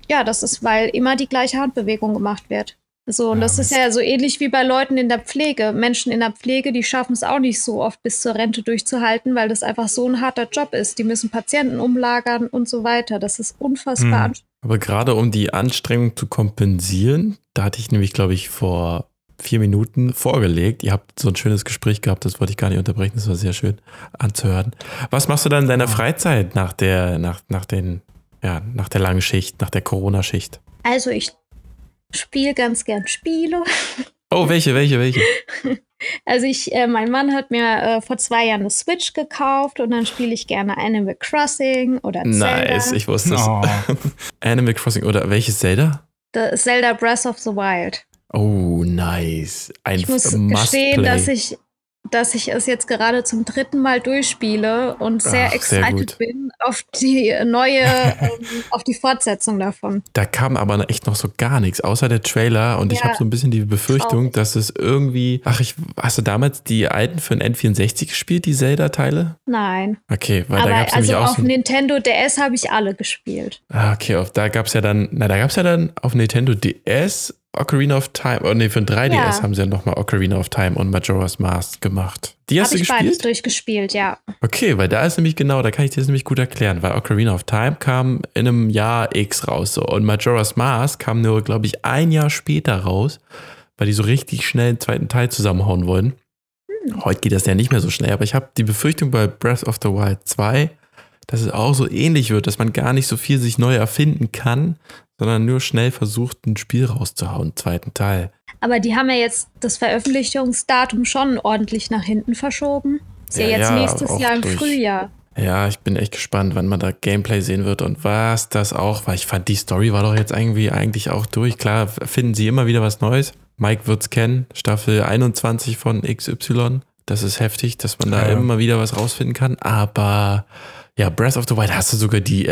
Ja, das ist, weil immer die gleiche Handbewegung gemacht wird. So, und das ist ja so ähnlich wie bei Leuten in der Pflege. Menschen in der Pflege, die schaffen es auch nicht so oft bis zur Rente durchzuhalten, weil das einfach so ein harter Job ist. Die müssen Patienten umlagern und so weiter. Das ist unfassbar anstrengend. Aber gerade um die Anstrengung zu kompensieren, da hatte ich nämlich, glaube ich, vor 4 Minuten vorgelegt. Ihr habt so ein schönes Gespräch gehabt, das wollte ich gar nicht unterbrechen, das war sehr schön anzuhören. Was machst du dann in deiner Freizeit nach der langen Schicht, nach der Corona-Schicht? Also ich spiele ganz gern Spiele. Oh, welche? Also mein Mann hat mir vor 2 Jahren eine Switch gekauft und dann spiele ich gerne Animal Crossing oder Zelda. Nice, ich wusste es. Oh. Animal Crossing oder welches Zelda? The Zelda Breath of the Wild. Oh, nice. Ich muss gestehen, dass ich es jetzt gerade zum 3. Mal durchspiele und sehr excited bin auf die neue, auf die Fortsetzung davon. Da kam aber echt noch so gar nichts, außer der Trailer, und ich habe so ein bisschen die Befürchtung, dass es irgendwie, hast du damals die alten für den N64 gespielt, die Zelda-Teile? Nein. Okay, weil da gab es nämlich auch auf Nintendo DS habe ich alle gespielt. Ah, okay, da gab es ja dann auf Nintendo DS Ocarina of Time, für den 3DS haben sie ja nochmal Ocarina of Time und Majora's Mask gemacht. Die hast du gespielt? Beides durchgespielt, ja. Okay, weil da kann ich dir das nämlich gut erklären, weil Ocarina of Time kam in einem Jahr X raus so, und Majora's Mask kam nur, glaube ich, ein Jahr später raus, weil die so richtig schnell den zweiten Teil zusammenhauen wollen. Heute geht das ja nicht mehr so schnell, aber ich habe die Befürchtung bei Breath of the Wild 2, dass es auch so ähnlich wird, dass man gar nicht so viel sich neu erfinden kann, sondern nur schnell versucht, ein Spiel rauszuhauen, zweiten Teil. Aber die haben ja jetzt das Veröffentlichungsdatum schon ordentlich nach hinten verschoben. Ist ja jetzt nächstes Jahr im Frühjahr. Ja, ich bin echt gespannt, wann man da Gameplay sehen wird und was das auch, weil ich fand, die Story war doch jetzt eigentlich auch durch. Klar, finden sie immer wieder was Neues. Mike wird's kennen, Staffel 21 von XY. Das ist heftig, dass man da immer wieder was rausfinden kann, aber ja, Breath of the Wild, hast du sogar die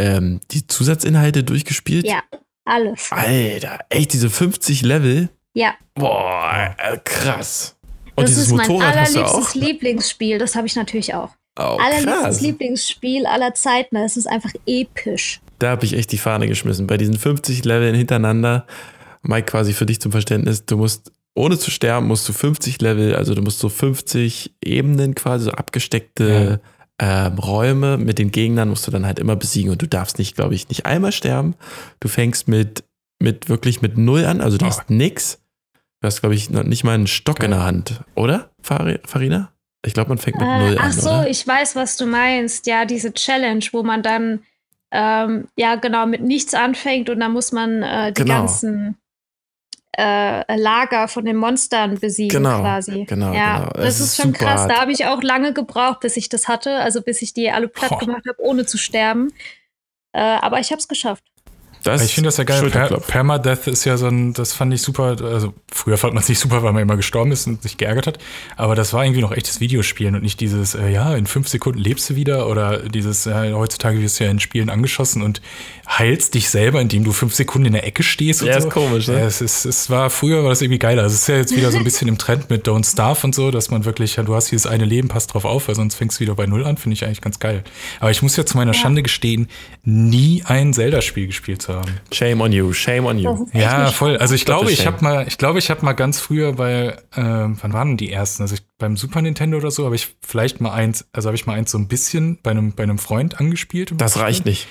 Zusatzinhalte durchgespielt? Ja, alles. Alter, echt, diese 50 Level? Ja. Boah, krass. Und das dieses ist mein Motorrad allerliebstes Lieblingsspiel, das habe ich natürlich auch. Oh, allerliebstes Lieblingsspiel aller Zeiten, das ist einfach episch. Da habe ich echt die Fahne geschmissen, bei diesen 50 Leveln hintereinander. Mike, quasi für dich zum Verständnis, du musst, ohne zu sterben, musst du 50 Level, also du musst so 50 Ebenen quasi, so abgesteckte Räume mit den Gegnern musst du dann halt immer besiegen und du darfst nicht, glaube ich, nicht einmal sterben. Du fängst mit Null an, also du hast nix. Du hast, glaube ich, noch nicht mal einen Stock in der Hand, oder, Farina? Ich glaube, man fängt mit Null an, oder? Ich weiß, was du meinst. Ja, diese Challenge, wo man dann mit nichts anfängt und dann muss man die ganzen Lager von den Monstern besiegen quasi. Genau. Das ist schon krass. Hart. Da habe ich auch lange gebraucht, bis ich das hatte, also bis ich die alle platt gemacht habe, ohne zu sterben. Aber ich habe es geschafft. Ich finde das ja geil. Permadeath ist ja so ein, das fand ich super, also früher fand man es nicht super, weil man immer gestorben ist und sich geärgert hat, aber das war irgendwie noch echtes Videospielen und nicht dieses, in 5 Sekunden lebst du wieder oder dieses, heutzutage wirst du ja in Spielen angeschossen und heilst dich selber, indem du 5 Sekunden in der Ecke stehst. Ja, und so. Ist komisch, ne? Früher war das irgendwie geiler. Also es ist ja jetzt wieder so ein bisschen im Trend mit Don't Starve und so, dass man wirklich, du hast dieses eine Leben, passt drauf auf, weil sonst fängst du wieder bei Null an, finde ich eigentlich ganz geil. Aber ich muss ja zu meiner Schande gestehen, nie ein Zelda-Spiel gespielt zu haben. Shame on you. Ja, voll. Also ich glaube, ich habe mal ganz früher bei, wann waren denn die ersten? Also beim Super Nintendo oder so, habe ich mal eins so ein bisschen bei einem Freund angespielt. Das reicht nicht.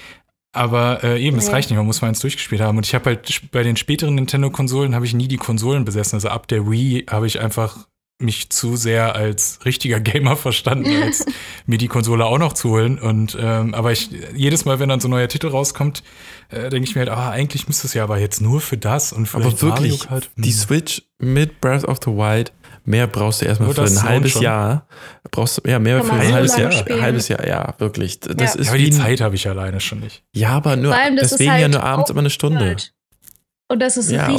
Aber das reicht nicht, man muss mal eins durchgespielt haben. Und ich habe halt bei den späteren Nintendo-Konsolen habe ich nie die Konsolen besessen. Also ab der Wii habe ich einfach mich zu sehr als richtiger Gamer verstanden, als mir die Konsole auch noch zu holen. Und aber ich jedes Mal, wenn dann so ein neuer Titel rauskommt, denke ich mir halt, eigentlich müsste es ja aber jetzt nur für das und für das Mario Kart. Die Switch mit Breath of the Wild, mehr brauchst du erstmal für ein halbes Jahr. Ja, wirklich. Das ist aber die Zeit habe ich alleine schon nicht. Ja, aber nur deswegen halt nur abends immer eine Stunde. Halt. Und das ist Open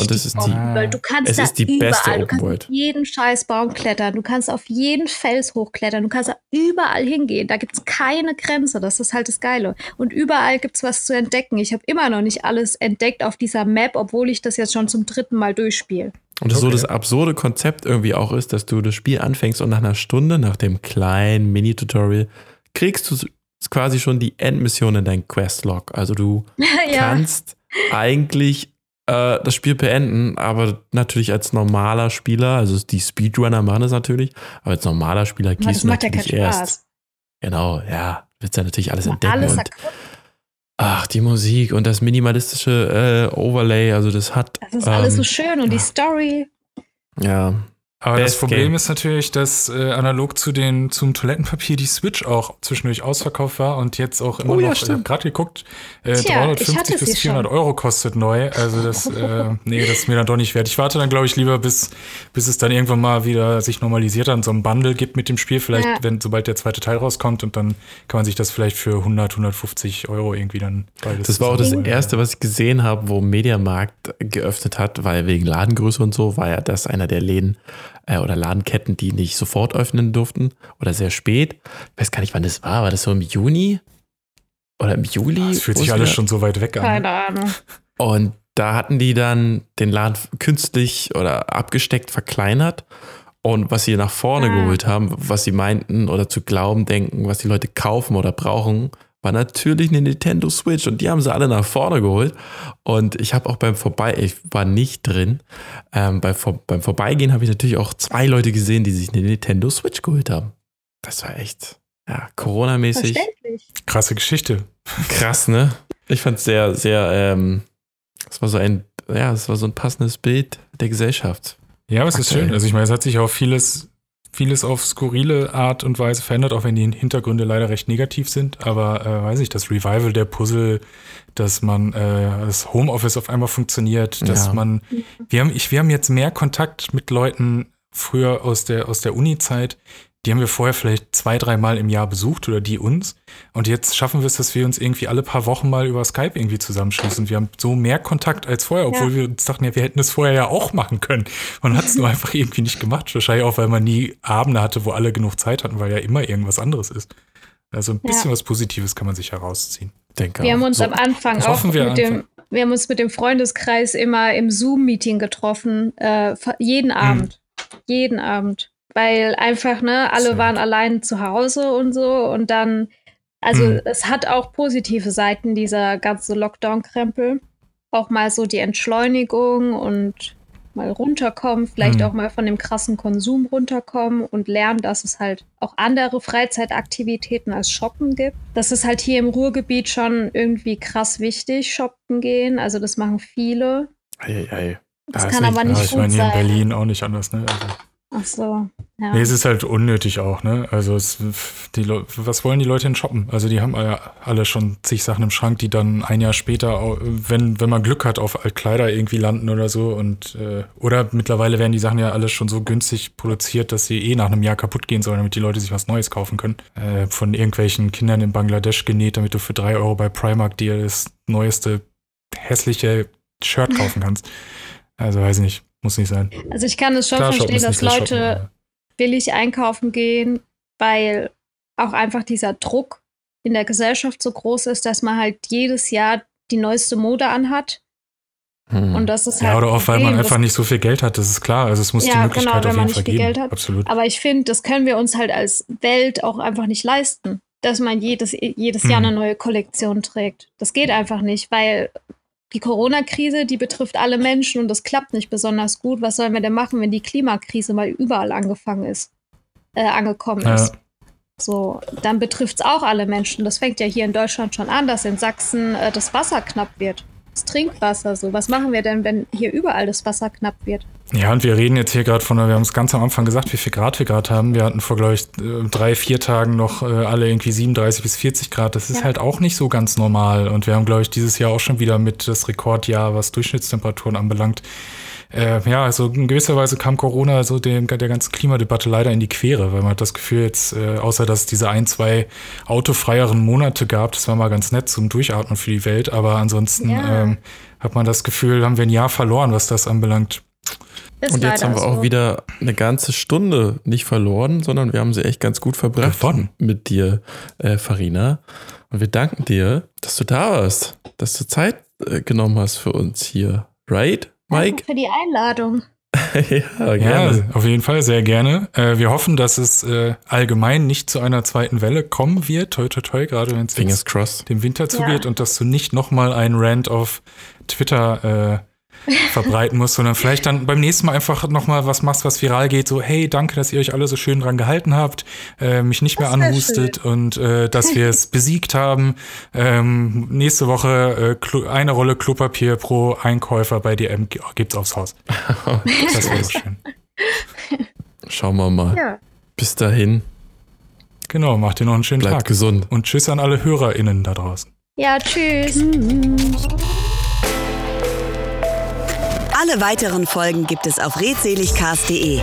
World. Du kannst da überall, auf jeden scheiß Baum klettern, du kannst auf jeden Fels hochklettern, du kannst da überall hingehen, da gibt's keine Grenze, das ist halt das Geile. Und überall gibt's was zu entdecken. Ich habe immer noch nicht alles entdeckt auf dieser Map, obwohl ich das jetzt schon zum 3. Mal durchspiele. Und so das absurde Konzept irgendwie auch ist, dass du das Spiel anfängst und nach einer Stunde, nach dem kleinen Mini-Tutorial, kriegst du quasi schon die Endmission in deinen Questlog. Also du kannst eigentlich das Spiel beenden, aber natürlich als normaler Spieler, also die Speedrunner machen das natürlich, aber als normaler Spieler gehst du natürlich erst. Genau, ja, willst ja natürlich alles entdecken. Die Musik und das minimalistische Overlay, also das hat. Das ist alles so schön und die Story. Ja. Aber das Problem ist natürlich, dass analog zum Toilettenpapier die Switch auch zwischendurch ausverkauft war und jetzt auch immer noch, ich habe gerade geguckt, 350 bis 400 Euro kostet neu. Also das, das ist mir dann doch nicht wert. Ich warte dann, glaube ich, lieber, bis es dann irgendwann mal wieder sich normalisiert hat und so ein Bundle gibt mit dem Spiel. Vielleicht, sobald der zweite Teil rauskommt und dann kann man sich das vielleicht für 100, 150 Euro irgendwie dann beides. Das war auch das Erste, was ich gesehen habe, wo Mediamarkt geöffnet hat, weil wegen Ladengröße und so war ja das einer der Läden, oder Ladenketten, die nicht sofort öffnen durften oder sehr spät. Ich weiß gar nicht, wann das war. War das so im Juni oder im Juli? Das fühlt sich alles schon so weit weg an. Keine Ahnung. Und da hatten die dann den Laden künstlich oder abgesteckt verkleinert. Und was sie nach vorne geholt haben, was sie meinten oder zu glauben denken, was die Leute kaufen oder brauchen, war natürlich eine Nintendo Switch und die haben sie alle nach vorne geholt und ich habe auch ich war nicht drin, beim Vorbeigehen habe ich natürlich auch 2 Leute gesehen, die sich eine Nintendo Switch geholt haben. Das war echt, Corona-mäßig. Krasse Geschichte. Krass, ne? Ich fand es sehr, sehr, es war so ein passendes Bild der Gesellschaft. Ja, aber es ist schön. Also ich meine, es hat sich auch vieles auf skurrile Art und Weise verändert, auch wenn die Hintergründe leider recht negativ sind. Aber weiß ich, das Revival der Puzzle, dass man das Homeoffice auf einmal funktioniert, dass wir haben jetzt mehr Kontakt mit Leuten früher aus der Uni-Zeit. Die haben wir vorher vielleicht 2-3 Mal im Jahr besucht oder die uns. Und jetzt schaffen wir es, dass wir uns irgendwie alle paar Wochen mal über Skype irgendwie zusammenschließen. Wir haben so mehr Kontakt als vorher, obwohl wir uns dachten, wir hätten das vorher ja auch machen können. Man hat es nur einfach irgendwie nicht gemacht. Wahrscheinlich auch, weil man nie Abende hatte, wo alle genug Zeit hatten, weil ja immer irgendwas anderes ist. Also ein bisschen was Positives kann man sich herausziehen. Wir haben uns am Anfang auch wir haben uns mit dem Freundeskreis immer im Zoom-Meeting getroffen. Jeden Abend. Jeden Abend. Weil einfach, alle waren allein zu Hause und so. Und dann, es hat auch positive Seiten, dieser ganze Lockdown-Krempel. auch mal so die Entschleunigung und mal runterkommen, vielleicht auch mal von dem krassen Konsum runterkommen und lernen, dass es halt auch andere Freizeitaktivitäten als Shoppen gibt. Das ist halt hier im Ruhrgebiet schon irgendwie krass wichtig, shoppen gehen. Also das machen viele. Ei. Das kann aber nicht gut sein. Ich meine, hier in Berlin auch nicht anders, ne? Also. Ach so, ja. Nee, es ist halt unnötig auch, ne? Also was wollen die Leute denn shoppen? Also die haben alle schon zig Sachen im Schrank, die dann ein Jahr später, wenn man Glück hat, auf Altkleider irgendwie landen oder so. Und oder mittlerweile werden die Sachen ja alle schon so günstig produziert, dass sie nach einem Jahr kaputt gehen sollen, damit die Leute sich was Neues kaufen können. Von irgendwelchen Kindern in Bangladesch genäht, damit du für 3 Euro bei Primark dir das neueste hässliche Shirt kaufen kannst. Also weiß ich nicht. Muss nicht sein. Also ich kann es schon verstehen, dass Leute billig einkaufen gehen, weil auch einfach dieser Druck in der Gesellschaft so groß ist, dass man halt jedes Jahr die neueste Mode anhat. Und das ist halt. Ja, oder auch, weil man einfach nicht so viel Geld hat, das ist klar. Also es muss die Möglichkeit auf jeden Fall geben. Geld hat. Absolut. Aber ich finde, das können wir uns halt als Welt auch einfach nicht leisten, dass man jedes Jahr eine neue Kollektion trägt. Das geht einfach nicht, weil die Corona-Krise, die betrifft alle Menschen und das klappt nicht besonders gut. Was sollen wir denn machen, wenn die Klimakrise mal überall angekommen ist? So, dann betrifft es auch alle Menschen. Das fängt ja hier in Deutschland schon an, dass in Sachsen das Wasser knapp wird. Das Trinkwasser so. Was machen wir denn, wenn hier überall das Wasser knapp wird? Ja, und wir reden jetzt hier gerade wir haben es ganz am Anfang gesagt, wie viel Grad wir gerade haben. Wir hatten vor, glaube ich, 3-4 Tagen noch alle irgendwie 37 bis 40 Grad. Das ist halt auch nicht so ganz normal. Und wir haben, glaube ich, dieses Jahr auch schon wieder mit das Rekordjahr, was Durchschnittstemperaturen anbelangt. Also in gewisser Weise kam Corona so der ganzen Klimadebatte leider in die Quere, weil man hat das Gefühl jetzt, außer dass es diese 1-2 autofreieren Monate gab, das war mal ganz nett zum Durchatmen für die Welt, aber ansonsten hat man das Gefühl, haben wir ein Jahr verloren, was das anbelangt. Und jetzt haben wir auch wieder eine ganze Stunde nicht verloren, sondern wir haben sie echt ganz gut verbracht mit dir, Farina. Und wir danken dir, dass du da warst, dass du Zeit genommen hast für uns hier, right? Danke für die Einladung. Ja, gerne. Ja, auf jeden Fall, sehr gerne. Wir hoffen, dass es allgemein nicht zu einer zweiten Welle kommen wird. Toi, toi, toi, gerade wenn es dem Winter zugeht und dass du nicht nochmal einen Rant auf Twitter verbreiten musst, sondern vielleicht dann beim nächsten Mal einfach nochmal was machst, was viral geht. So, hey, danke, dass ihr euch alle so schön dran gehalten habt, mich nicht mehr anhustet und dass wir es besiegt haben. Nächste Woche eine Rolle Klopapier pro Einkäufer bei DM gibt's aufs Haus. Das wäre so schön. Schauen wir mal. Ja. Bis dahin. Genau, macht ihr noch einen schönen Tag. Bleibt gesund. Und tschüss an alle HörerInnen da draußen. Ja, tschüss. Alle weiteren Folgen gibt es auf redseligcast.de.